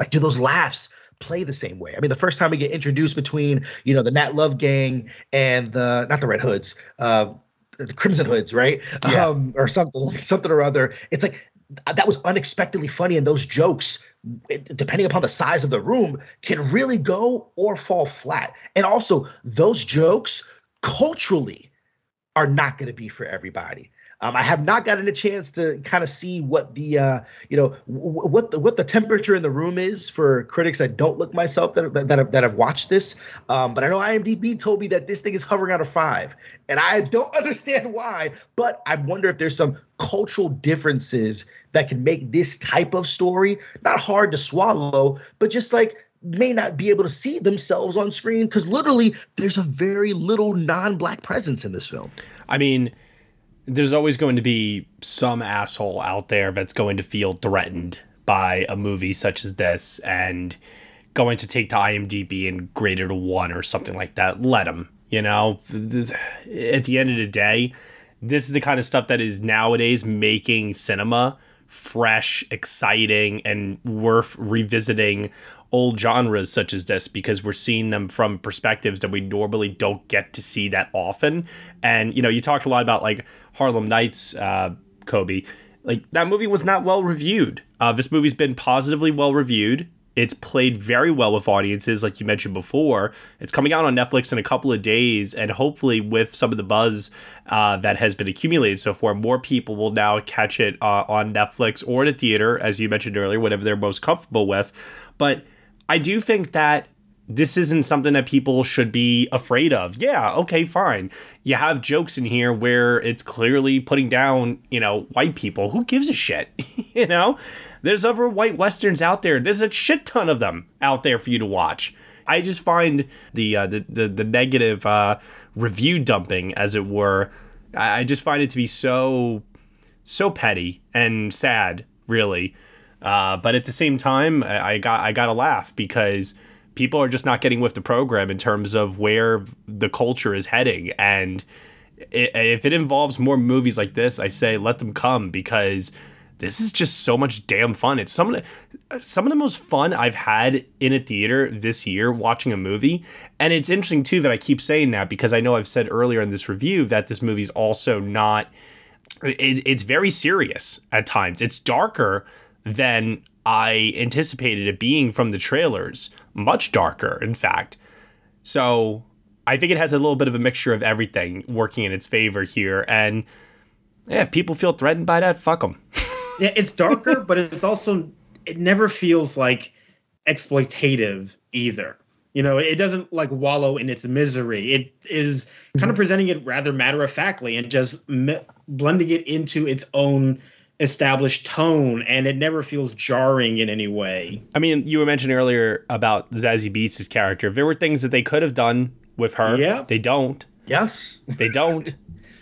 Like, do those laughs play the same way? I mean, the first time we get introduced between, you know, the Nat Love Gang and the, not the Red Hoods, uh, the Crimson Hoods, right? Yeah. Um, or something, something or other. It's like, that was unexpectedly funny. And those jokes, depending upon the size of the room, can really go or fall flat. And also those jokes culturally are not going to be for everybody. Um, I have not gotten a chance to kind of see what the, uh, you know, w- what the what the temperature in the room is for critics that don't look myself that that, that, have, that have watched this. Um, but I know IMDb told me that this thing is hovering out of five, and I don't understand why. But I wonder if there's some cultural differences that can make this type of story not hard to swallow, but just like may not be able to see themselves on screen because literally there's a very little non-black presence in this film. I mean, there's always going to be some asshole out there that's going to feel threatened by a movie such as this and going to take to IMDb and grade it a one or something like that. Let them, you know, at the end of the day, this is the kind of stuff that is nowadays making cinema fresh, exciting, and worth revisiting old genres such as this, because we're seeing them from perspectives that we normally don't get to see that often. And, you know, you talked a lot about like Harlem Nights, uh, Kobe, like that movie was not well reviewed. Uh, this movie's been positively well reviewed. It's played very well with audiences. Like you mentioned before, it's coming out on Netflix in a couple of days, and hopefully with some of the buzz uh, that has been accumulated so far, more people will now catch it uh, on Netflix or in a theater, as you mentioned earlier, whatever they're most comfortable with. But I do think that this isn't something that people should be afraid of. Yeah, okay, fine. You have jokes in here where it's clearly putting down, you know, white people. Who gives a shit? You know, there's other white Westerns out there. There's a shit ton of them out there for you to watch. I just find the uh, the, the the negative uh, review dumping, as it were, I just find it to be so, so petty and sad, really. Uh, but at the same time, I, I got I got to laugh because people are just not getting with the program in terms of where the culture is heading. And it, if it involves more movies like this, I say let them come, because this is just so much damn fun. It's some of the, some of the most fun I've had in a theater this year watching a movie. And it's interesting, too, that I keep saying that because I know I've said earlier in this review that this movie's also not it, – it's very serious at times. It's darker than I anticipated it being from the trailers. Much darker, in fact. So I think it has a little bit of a mixture of everything working in its favor here. And yeah, if people feel threatened by that, fuck them. Yeah, it's darker, but it's also, it never feels like exploitative either. You know, it doesn't like wallow in its misery. It is kind of presenting it rather matter-of-factly and just me- blending it into its own established tone, and it never feels jarring in any way. I mean, you were mentioning earlier about Zazie Beetz's character. There were things that they could have done with her. Yeah. They don't. Yes. They don't.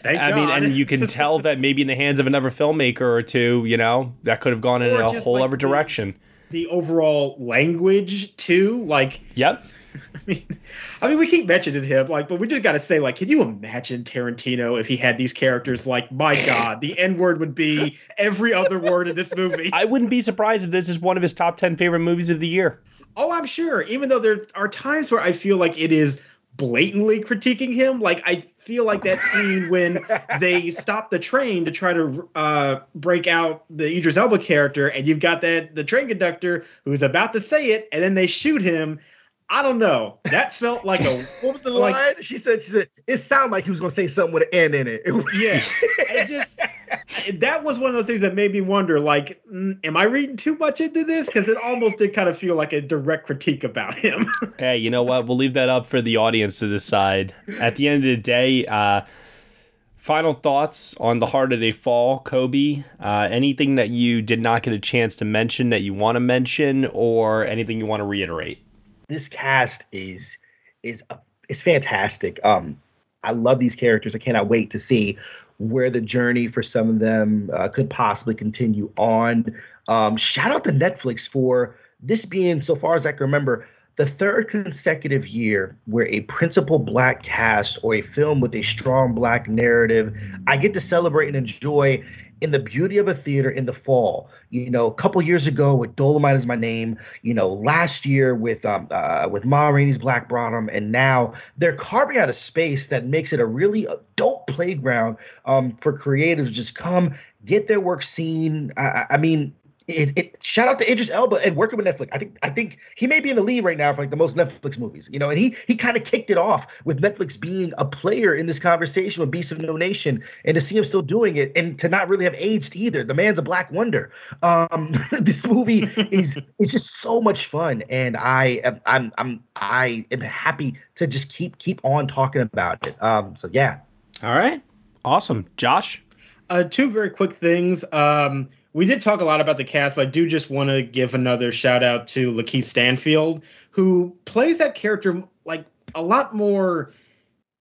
Thank I God. mean, and you can tell that maybe in the hands of another filmmaker or two, you know, that could have gone or in a whole like other the, direction. The overall language, too. Like, yep. I mean, I mean, we keep mentioning him, like, but we just got to say, like, can you imagine Tarantino if he had these characters? Like, my God, the N word would be every other word in this movie. I wouldn't be surprised if this is one of his top ten favorite movies of the year. Oh, I'm sure. Even though there are times where I feel like it is blatantly critiquing him. Like, I feel like that scene when they stop the train to try to uh, break out the Idris Elba character, and you've got that the train conductor who's about to say it, and then they shoot him. I don't know. That felt like a... What was the like, line? She said, she said, it sounded like he was going to say something with an N in it. Yeah. It just... That was one of those things that made me wonder, like, am I reading too much into this? Because it almost did kind of feel like a direct critique about him. Hey, you know what? We'll leave that up for the audience to decide. At the end of the day, uh, final thoughts on The Harder They Fall, Kobe. Uh, anything that you did not get a chance to mention that you want to mention, or anything you want to reiterate? This cast is is uh, is fantastic. Um, I love these characters. I cannot wait to see where the journey for some of them uh, could possibly continue on. Um, shout out to Netflix for this being, so far as I can remember, the third consecutive year where a principal Black cast or a film with a strong Black narrative, I get to celebrate and enjoy in the beauty of a theater in the fall. You know, a couple years ago with Dolomite Is My Name, you know, last year with um, uh, with Ma Rainey's Black Bottom, and now they're carving out a space that makes it a really adult playground um, for creatives to just come, get their work seen. I, I mean, it, it, shout out to Idris Elba and working with Netflix. I think I think he may be in the lead right now for like the most Netflix movies, you know, and he he kind of kicked it off with Netflix being a player in this conversation with Beasts of No Nation, and to see him still doing it and to not really have aged either. The man's a Black wonder. Um, this movie is is just so much fun, and I am I'm I'm I am happy to just keep keep on talking about it. Um, so yeah. All right. Awesome. Josh? Uh, two very quick things. Um We did talk a lot about the cast, but I do just want to give another shout out to LaKeith Stanfield, who plays that character like a lot more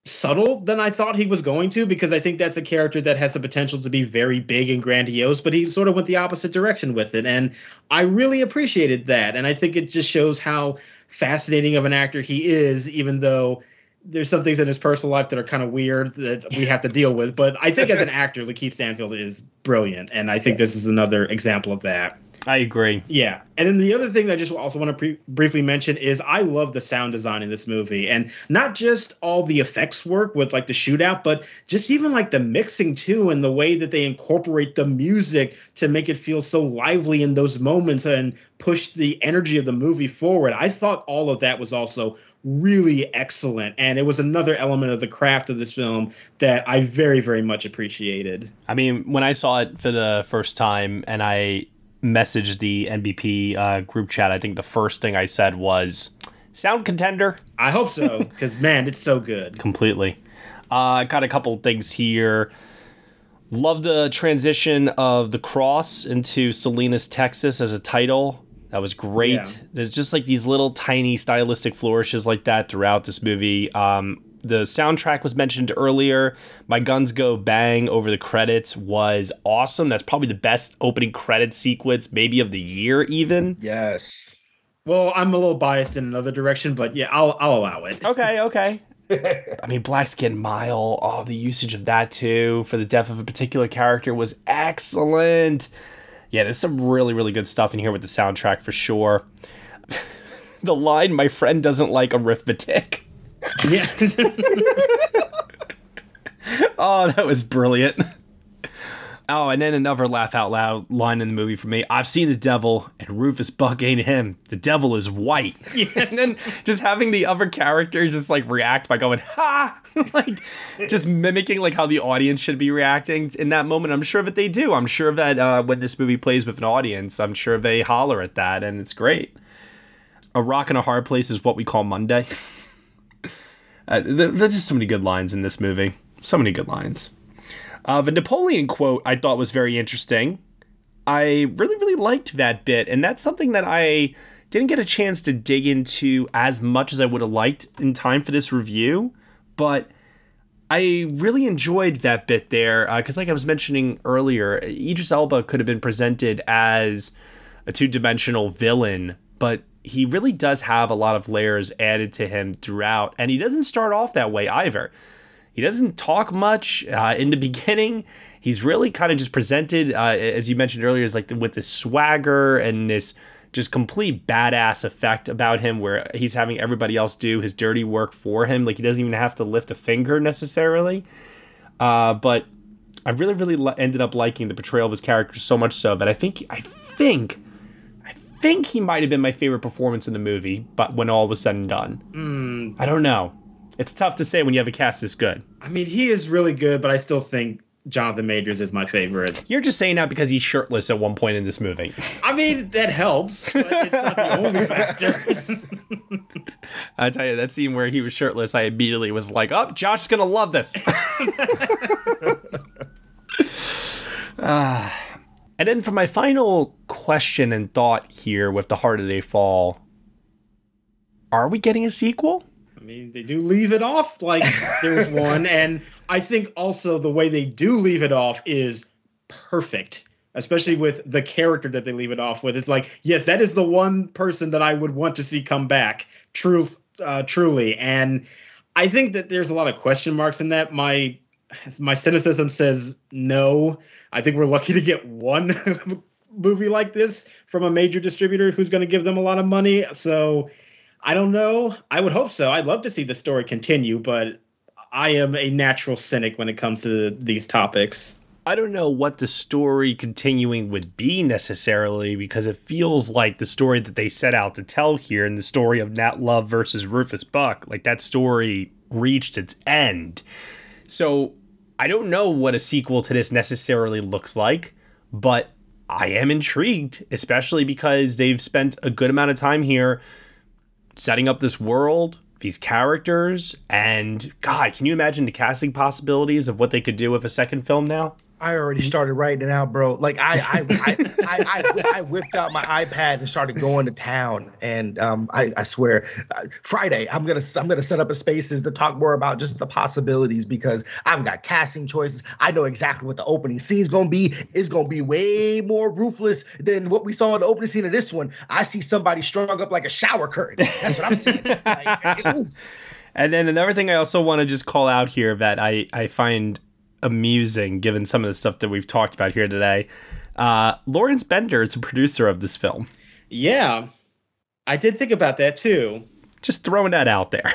subtle than I thought he was going to, because I think that's a character that has the potential to be very big and grandiose, but he sort of went the opposite direction with it. And I really appreciated that. And I think it just shows how fascinating of an actor he is, even though there's some things in his personal life that are kind of weird that we have to deal with. But I think as an actor, LaKeith Stanfield is brilliant. And I think yes. This is another example of that. I agree. Yeah. And then the other thing I just also want to pre- briefly mention is I love the sound design in this movie, and not just all the effects work with like the shootout, but just even like the mixing too, and the way that they incorporate the music to make it feel so lively in those moments and push the energy of the movie forward. I thought all of that was also really excellent, and it was another element of the craft of this film that I very, very much appreciated. I mean, when I saw it for the first time and I messaged the N B P uh, group chat, I think the first thing I said was, sound contender? I hope so, because man, it's so good. Completely. I uh, got a couple things here. Love the transition of The Cross into Salinas, Texas as a title. That was great. Yeah. There's just like these little tiny stylistic flourishes like that throughout this movie. Um, the soundtrack was mentioned earlier. My Guns Go Bang over the credits was awesome. That's probably the best opening credit sequence maybe of the year even. Yes. Well, I'm a little biased in another direction, but yeah, I'll, I'll allow it. Okay, okay. I mean, Black Skin Mile, oh, the usage of that too for the death of a particular character was excellent. Yeah, there's some really, really good stuff in here with the soundtrack for sure. The line, my friend doesn't like arithmetic. Yeah. Oh, that was brilliant. Oh, and then another laugh out loud line in the movie for me. I've seen the devil, and Rufus Buck ain't him. The devil is white. Yes. And then just having the other character just like react by going, ha! Like just mimicking like how the audience should be reacting in that moment. I'm sure that they do. I'm sure that uh, when this movie plays with an audience, I'm sure they holler at that, and it's great. A rock and a hard place is what we call Monday. uh, there, there's just so many good lines in this movie. So many good lines. Uh, the Napoleon quote I thought was very interesting. I really, really liked that bit, and that's something that I didn't get a chance to dig into as much as I would have liked in time for this review, but I really enjoyed that bit there, because uh, like I was mentioning earlier, Idris Elba could have been presented as a two-dimensional villain, but he really does have a lot of layers added to him throughout, and he doesn't start off that way either. He doesn't talk much uh, in the beginning. He's really kind of just presented, uh, as you mentioned earlier, is like the, with this swagger and this just complete badass effect about him, where he's having everybody else do his dirty work for him. Like he doesn't even have to lift a finger necessarily. Uh, but I really, really ended up liking the portrayal of his character so much so that I think, I think, I think he might have been my favorite performance in the movie, but when all was said and done. Mm. I don't know. It's tough to say when you have a cast this good. I mean, he is really good, but I still think Jonathan Majors is my favorite. You're just saying that because he's shirtless at one point in this movie. I mean, that helps, but it's not the only factor. I tell you, that scene where he was shirtless, I immediately was like, oh, Josh's going to love this. uh, and then for my final question and thought here with The Harder They Fall, are we getting a sequel? I mean, they do leave it off like there's one, and I think also the way they do leave it off is perfect, especially with the character that they leave it off with. It's like, yes, that is the one person that I would want to see come back, true, uh, truly. And I think that there's a lot of question marks in that. My my cynicism says no. I think we're lucky to get one movie like this from a major distributor who's going to give them a lot of money. So I don't know. I would hope so. I'd love to see the story continue, but I am a natural cynic when it comes to these topics. I don't know what the story continuing would be necessarily, because it feels like the story that they set out to tell here, and the story of Nat Love versus Rufus Buck, like that story reached its end. So I don't know what a sequel to this necessarily looks like, but I am intrigued, especially because they've spent a good amount of time here setting up this world, these characters, and God, can you imagine the casting possibilities of what they could do with a second film now? I already started writing it out, bro. Like I, I, I, I, I, I whipped out my iPad and started going to town. And um, I, I swear, uh, Friday I'm gonna, I'm gonna set up a spaces to talk more about just the possibilities, because I've got casting choices. I know exactly what the opening scene's gonna be. It's gonna be way more ruthless than what we saw in the opening scene of this one. I see somebody strung up like a shower curtain. That's what I'm seeing. Like, and then another thing I also want to just call out here that I, I find amusing given some of the stuff that we've talked about here today. Uh, Lawrence Bender is a producer of this film. Yeah, I did think about that too. Just throwing that out there.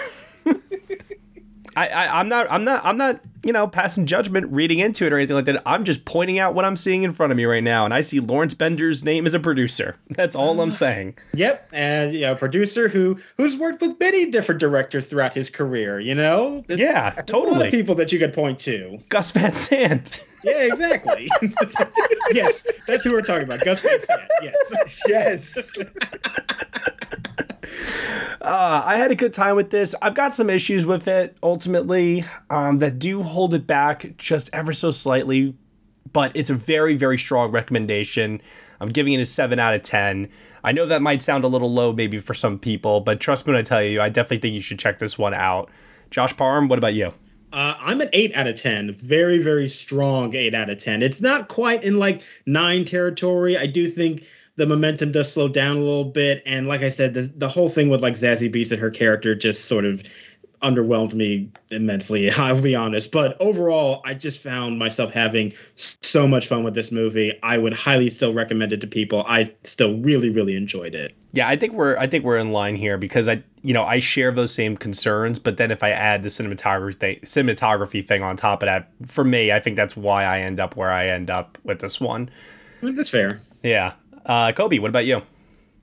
I, I, I'm not, I'm not, I'm not, you know, passing judgment, reading into it or anything like that. I'm just pointing out what I'm seeing in front of me right now, and I see Lawrence Bender's name as a producer. That's all I'm saying. Yep, and yeah, a producer who who's worked with many different directors throughout his career. You know, there's, yeah, there's totally. A lot of people that you could point to. Gus Van Sant. Yeah, exactly. Yes, that's who we're talking about. Gus Van Sant. Yes, yes. Uh, I had a good time with this. I've got some issues with it, ultimately, um, that do hold it back just ever so slightly, but it's a very, very strong recommendation. I'm giving it a seven out of ten. I know that might sound a little low maybe for some people, but trust me when I tell you, I definitely think you should check this one out. Josh Parham, what about you? Uh, I'm an eight out of ten. Very, very strong eight out of ten. It's not quite in like nine territory. I do think the momentum does slow down a little bit. And like I said, the, the whole thing with like Zazie Beetz and her character just sort of underwhelmed me immensely, I'll be honest. But overall, I just found myself having so much fun with this movie. I would highly still recommend it to people. I still really, really enjoyed it. Yeah, I think we're I think we're in line here, because I, you know, I share those same concerns. But then if I add the cinematography thing, cinematography thing on top of that, for me, I think that's why I end up where I end up with this one. I mean, that's fair. Yeah. Uh, Kobe, what about you?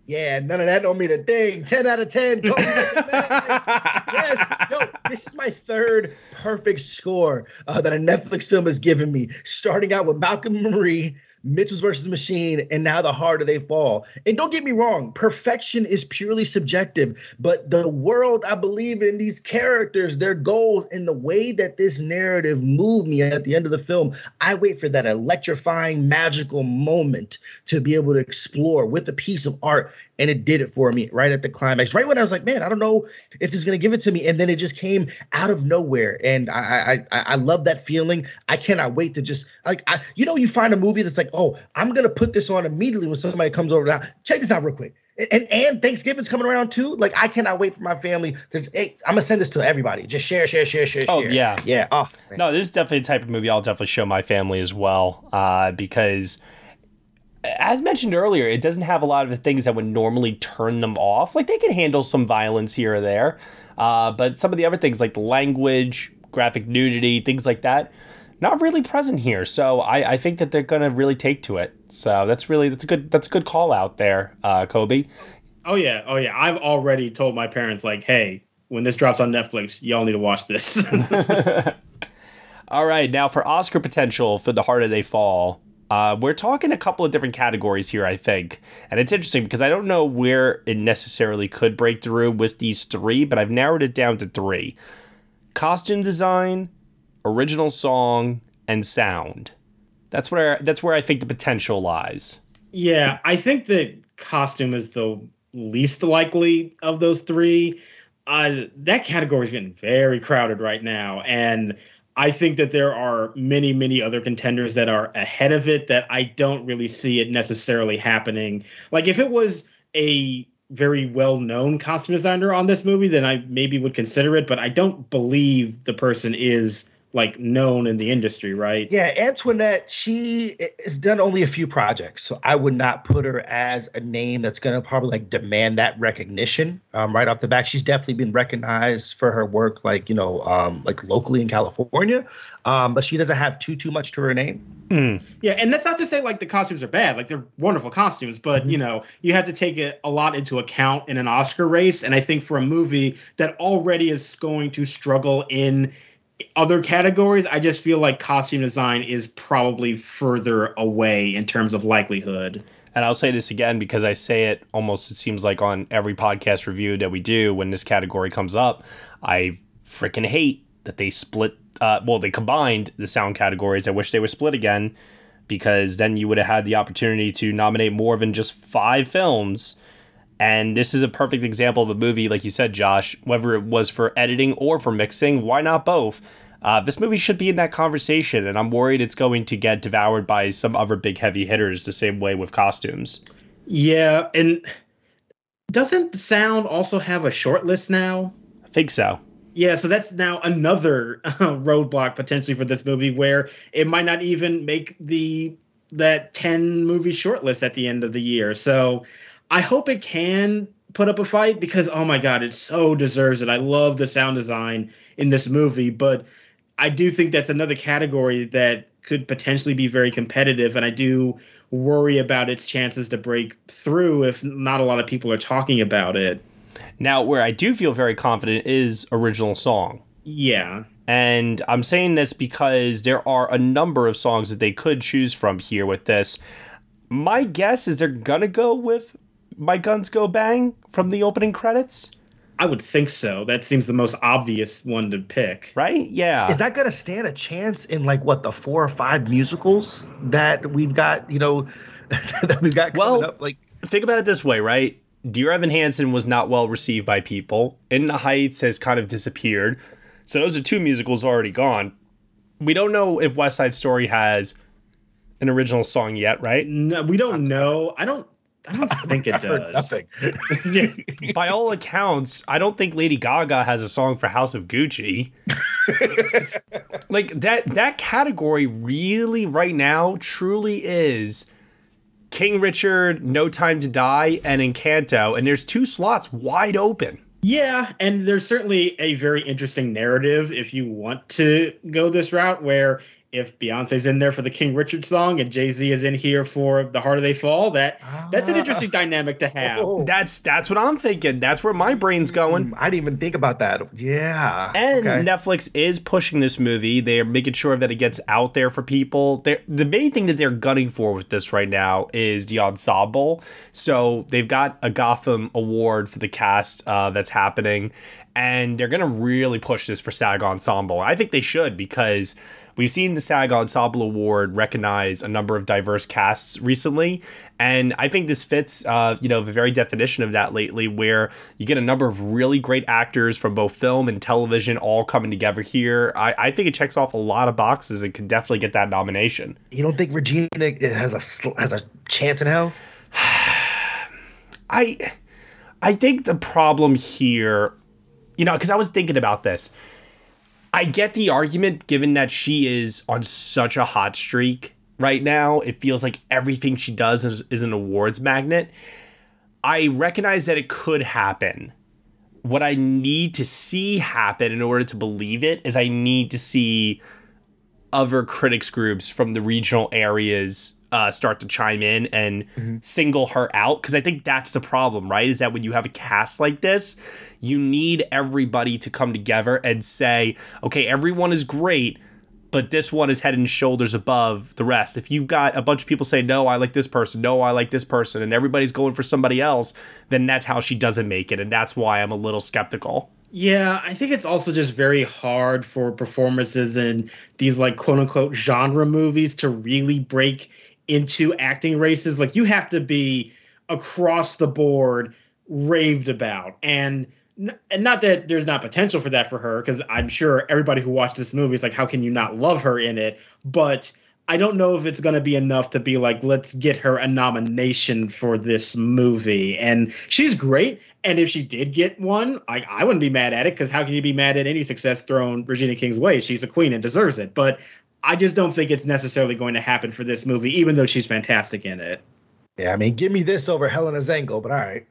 Yeah, none of that don't mean a thing. ten out of ten. Kobe. Yes. Yo, this is my third perfect score uh, that a Netflix film has given me, starting out with Malcolm and Marie, Mitchell's versus Machine, and now The Harder They Fall. And don't get me wrong, perfection is purely subjective, but the world I believe in, these characters, their goals, and the way that this narrative moved me at the end of the film, I wait for that electrifying, magical moment to be able to explore with a piece of art. And it did it for me right at the climax, right when I was like, man, I don't know if this is going to give it to me. And then it just came out of nowhere. And I I, I, I love that feeling. I cannot wait to just like, I, you know, you find a movie that's like, oh, I'm going to put this on immediately when somebody comes over. Now, check this out real quick. And and Thanksgiving's coming around too. Like, I cannot wait for my family. There's, hey, I'm gonna send this to everybody. Just share, share, share, share. Oh share. yeah, yeah. Oh, man. No, this is definitely a type of movie I'll definitely show my family as well, uh, because, as mentioned earlier, it doesn't have a lot of the things that would normally turn them off. Like, they can handle some violence here or there, uh, but some of the other things like the language, graphic nudity, things like that, not really present here. So I, I think that they're going to really take to it. So that's really, that's a good, that's a good call out there, uh, Kobe. Oh yeah. Oh yeah. I've already told my parents, like, hey, when this drops on Netflix, y'all need to watch this. All right. Now for Oscar potential for The Harder They Fall. Uh, we're talking a couple of different categories here, I think. And it's interesting because I don't know where it necessarily could break through with these three, but I've narrowed it down to three. Costume design, original song, and sound. That's where that's where I think the potential lies. Yeah, I think that costume is the least likely of those three. Uh, that category is getting very crowded right now, and I think that there are many, many other contenders that are ahead of it that I don't really see it necessarily happening. Like, if it was a very well-known costume designer on this movie, then I maybe would consider it, but I don't believe the person is, like, known in the industry, right? Yeah, Antoinette, she has done only a few projects, so I would not put her as a name that's going to probably, like, demand that recognition um, right off the bat. She's definitely been recognized for her work, like, you know, um, like, locally in California, um, but she doesn't have too, too much to her name. Mm. Yeah, and that's not to say, like, the costumes are bad. Like, they're wonderful costumes, but, you know, you have to take it a lot into account in an Oscar race, and I think for a movie that already is going to struggle in other categories, I just feel like costume design is probably further away in terms of likelihood. And I'll say this again because I say it almost, it seems like on every podcast review that we do when this category comes up, I freaking hate that they split, uh, well, they combined the sound categories. I wish they were split again because then you would have had the opportunity to nominate more than just five films. And this is a perfect example of a movie, like you said, Josh, whether it was for editing or for mixing, why not both? Uh, this movie should be in that conversation, and I'm worried it's going to get devoured by some other big heavy hitters the same way with costumes. Yeah, and doesn't sound also have a short list now? I think so. Yeah, so that's now another uh, roadblock potentially for this movie where it might not even make the that ten-movie short list at the end of the year, so I hope it can put up a fight because, oh, my God, it so deserves it. I love the sound design in this movie, but I do think that's another category that could potentially be very competitive, and I do worry about its chances to break through if not a lot of people are talking about it. Now, where I do feel very confident is original song. Yeah. And I'm saying this because there are a number of songs that they could choose from here with this. My guess is they're going to go with My Guns Go Bang from the opening credits? I would think so. That seems the most obvious one to pick. Right? Yeah. Is that going to stand a chance in, like, what, the four or five musicals that we've got, you know, that we've got coming well, up? Like, think about it this way, right? Dear Evan Hansen was not well received by people. In the Heights has kind of disappeared. So those are two musicals already gone. We don't know if West Side Story has an original song yet, right? No, we don't know. I don't. I don't think it I've does. Heard nothing. By all accounts, I don't think Lady Gaga has a song for House of Gucci. Like that that category really right now truly is King Richard, No Time to Die, and Encanto, and there's two slots wide open. Yeah, and there's certainly a very interesting narrative if you want to go this route where if Beyonce's in there for the King Richard song and Jay-Z is in here for The Harder They Fall, that that's an interesting ah, dynamic to have. Oh. That's that's what I'm thinking. That's where my brain's going. I didn't even think about that. Yeah. And okay. Netflix is pushing this movie. They're making sure that it gets out there for people. They're, the main thing that they're gunning for with this right now is the ensemble. So they've got a Gotham Award for the cast uh, that's happening, and they're going to really push this for SAG Ensemble. I think they should because we've seen the SAG Ensemble Award recognize a number of diverse casts recently, and I think this fits, uh, you know, the very definition of that lately, where you get a number of really great actors from both film and television all coming together here. I, I think it checks off a lot of boxes and could definitely get that nomination. You don't think Regina has a has a chance in hell? I I think the problem here, you know, because I was thinking about this. I get the argument, given that she is on such a hot streak right now. It feels like everything she does is, is an awards magnet. I recognize that it could happen. What I need to see happen in order to believe it is I need to see other critics groups from the regional areas uh, start to chime in and mm-hmm. single her out. Because I think that's the problem, right? Is that when you have a cast like this, you need everybody to come together and say, okay, everyone is great, but this one is head and shoulders above the rest. If you've got a bunch of people say, no, I like this person, no, I like this person, and everybody's going for somebody else, then that's how she doesn't make it. And that's why I'm a little skeptical. Yeah, I think it's also just very hard for performances in these, like, quote-unquote genre movies to really break into acting races. Like, you have to be across the board raved about. And And not that there's not potential for that for her, because I'm sure everybody who watched this movie is like, how can you not love her in it? But I don't know if it's going to be enough to be like, let's get her a nomination for this movie. And she's great. And if she did get one, I, I wouldn't be mad at it, because how can you be mad at any success thrown Regina King's way? She's a queen and deserves it. But I just don't think it's necessarily going to happen for this movie, even though she's fantastic in it. Yeah, I mean, give me this over Helena Zengel, but all right.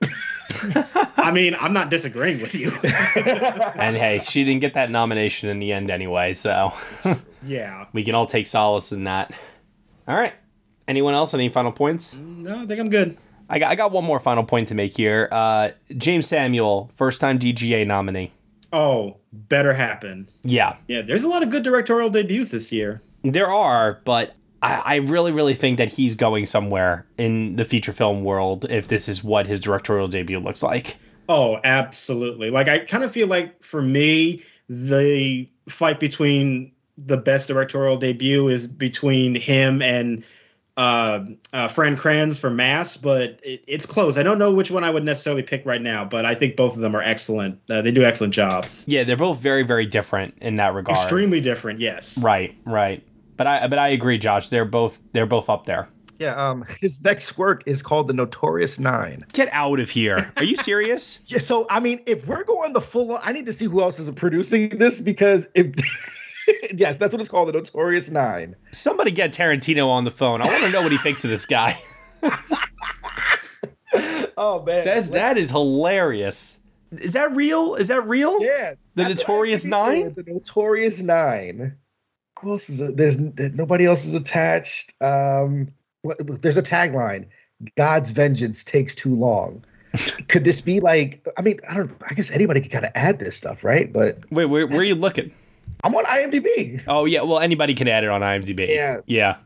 I mean, I'm not disagreeing with you. And hey, she didn't get that nomination in the end anyway, so yeah, we can all take solace in that. All right. Anyone else? Any final points? No, I think I'm good. I got I got one more final point to make here. Uh, Jeymes Samuel, first-time D G A nominee. Oh, better happen. Yeah. Yeah, there's a lot of good directorial debuts this year. There are, but I really, really think that he's going somewhere in the feature film world if this is what his directorial debut looks like. Oh, absolutely. Like, I kind of feel like, for me, the fight between the best directorial debut is between him and uh, uh, Fran Kranz for Mass, but it, it's close. I don't know which one I would necessarily pick right now, but I think both of them are excellent. Uh, they do excellent jobs. Yeah, they're both very, very different in that regard. Extremely different, yes. Right, right. But I but I agree, Josh. They're both they're both up there. Yeah. Um. His next work is called The Notorious Nine. Get out of here. Are you serious? Yeah. So I mean, if we're going the full, I need to see who else is producing this, because if yes, that's what it's called, The Notorious Nine. Somebody get Tarantino on the phone. I want to know what he thinks of this guy. Oh man, that's that is hilarious. Is that real? Is that real? Yeah. The Notorious Nine. The Notorious Nine. Who else is a, there's nobody else is attached. Um, what, there's a tagline: "God's vengeance takes too long." Could this be like? I mean, I don't. I guess anybody could kind of add this stuff, right? But wait, where, where are you looking? I'm on I M D B. Oh yeah, well anybody can add it on I M D B. Yeah, yeah.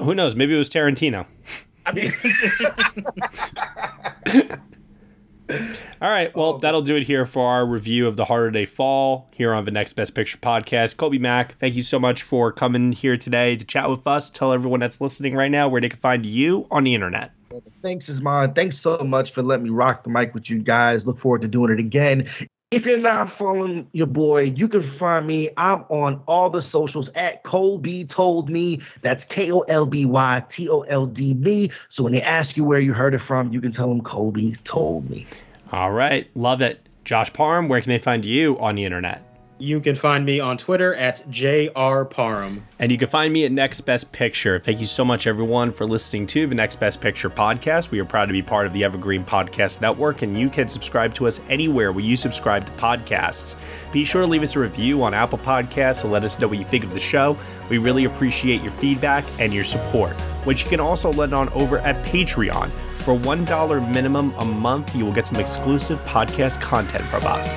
Who knows? Maybe it was Tarantino. I mean. All right, well, that'll do it here for our review of The Harder They Fall here on the Next Best Picture podcast. Kobe Mack, thank you so much for coming here today to chat with us. Tell everyone that's listening right now where they can find you on the internet. Thanks is mine. Thanks so much for letting me rock the mic with you guys. Look forward to doing it again. If you're not following your boy, you can find me. I'm on all the socials at Colby Told Me. That's K O L B Y T O L D me. So when they ask you where you heard it from, you can tell them Colby Told Me. All right. Love it. Josh Parham, where can they find you on the internet? You can find me on Twitter at J R Parham. And you can find me at Next Best Picture. Thank you so much, everyone, for listening to the Next Best Picture podcast. We are proud to be part of the Evergreen Podcast Network, and you can subscribe to us anywhere where you subscribe to podcasts. Be sure to leave us a review on Apple Podcasts and let us know what you think of the show. We really appreciate your feedback and your support, which you can also lend on over at Patreon. For one dollar minimum a month, you will get some exclusive podcast content from us.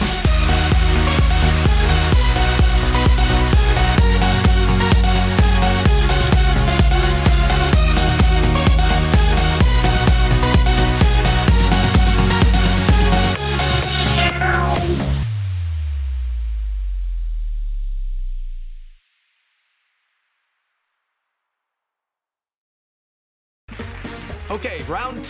Okay, round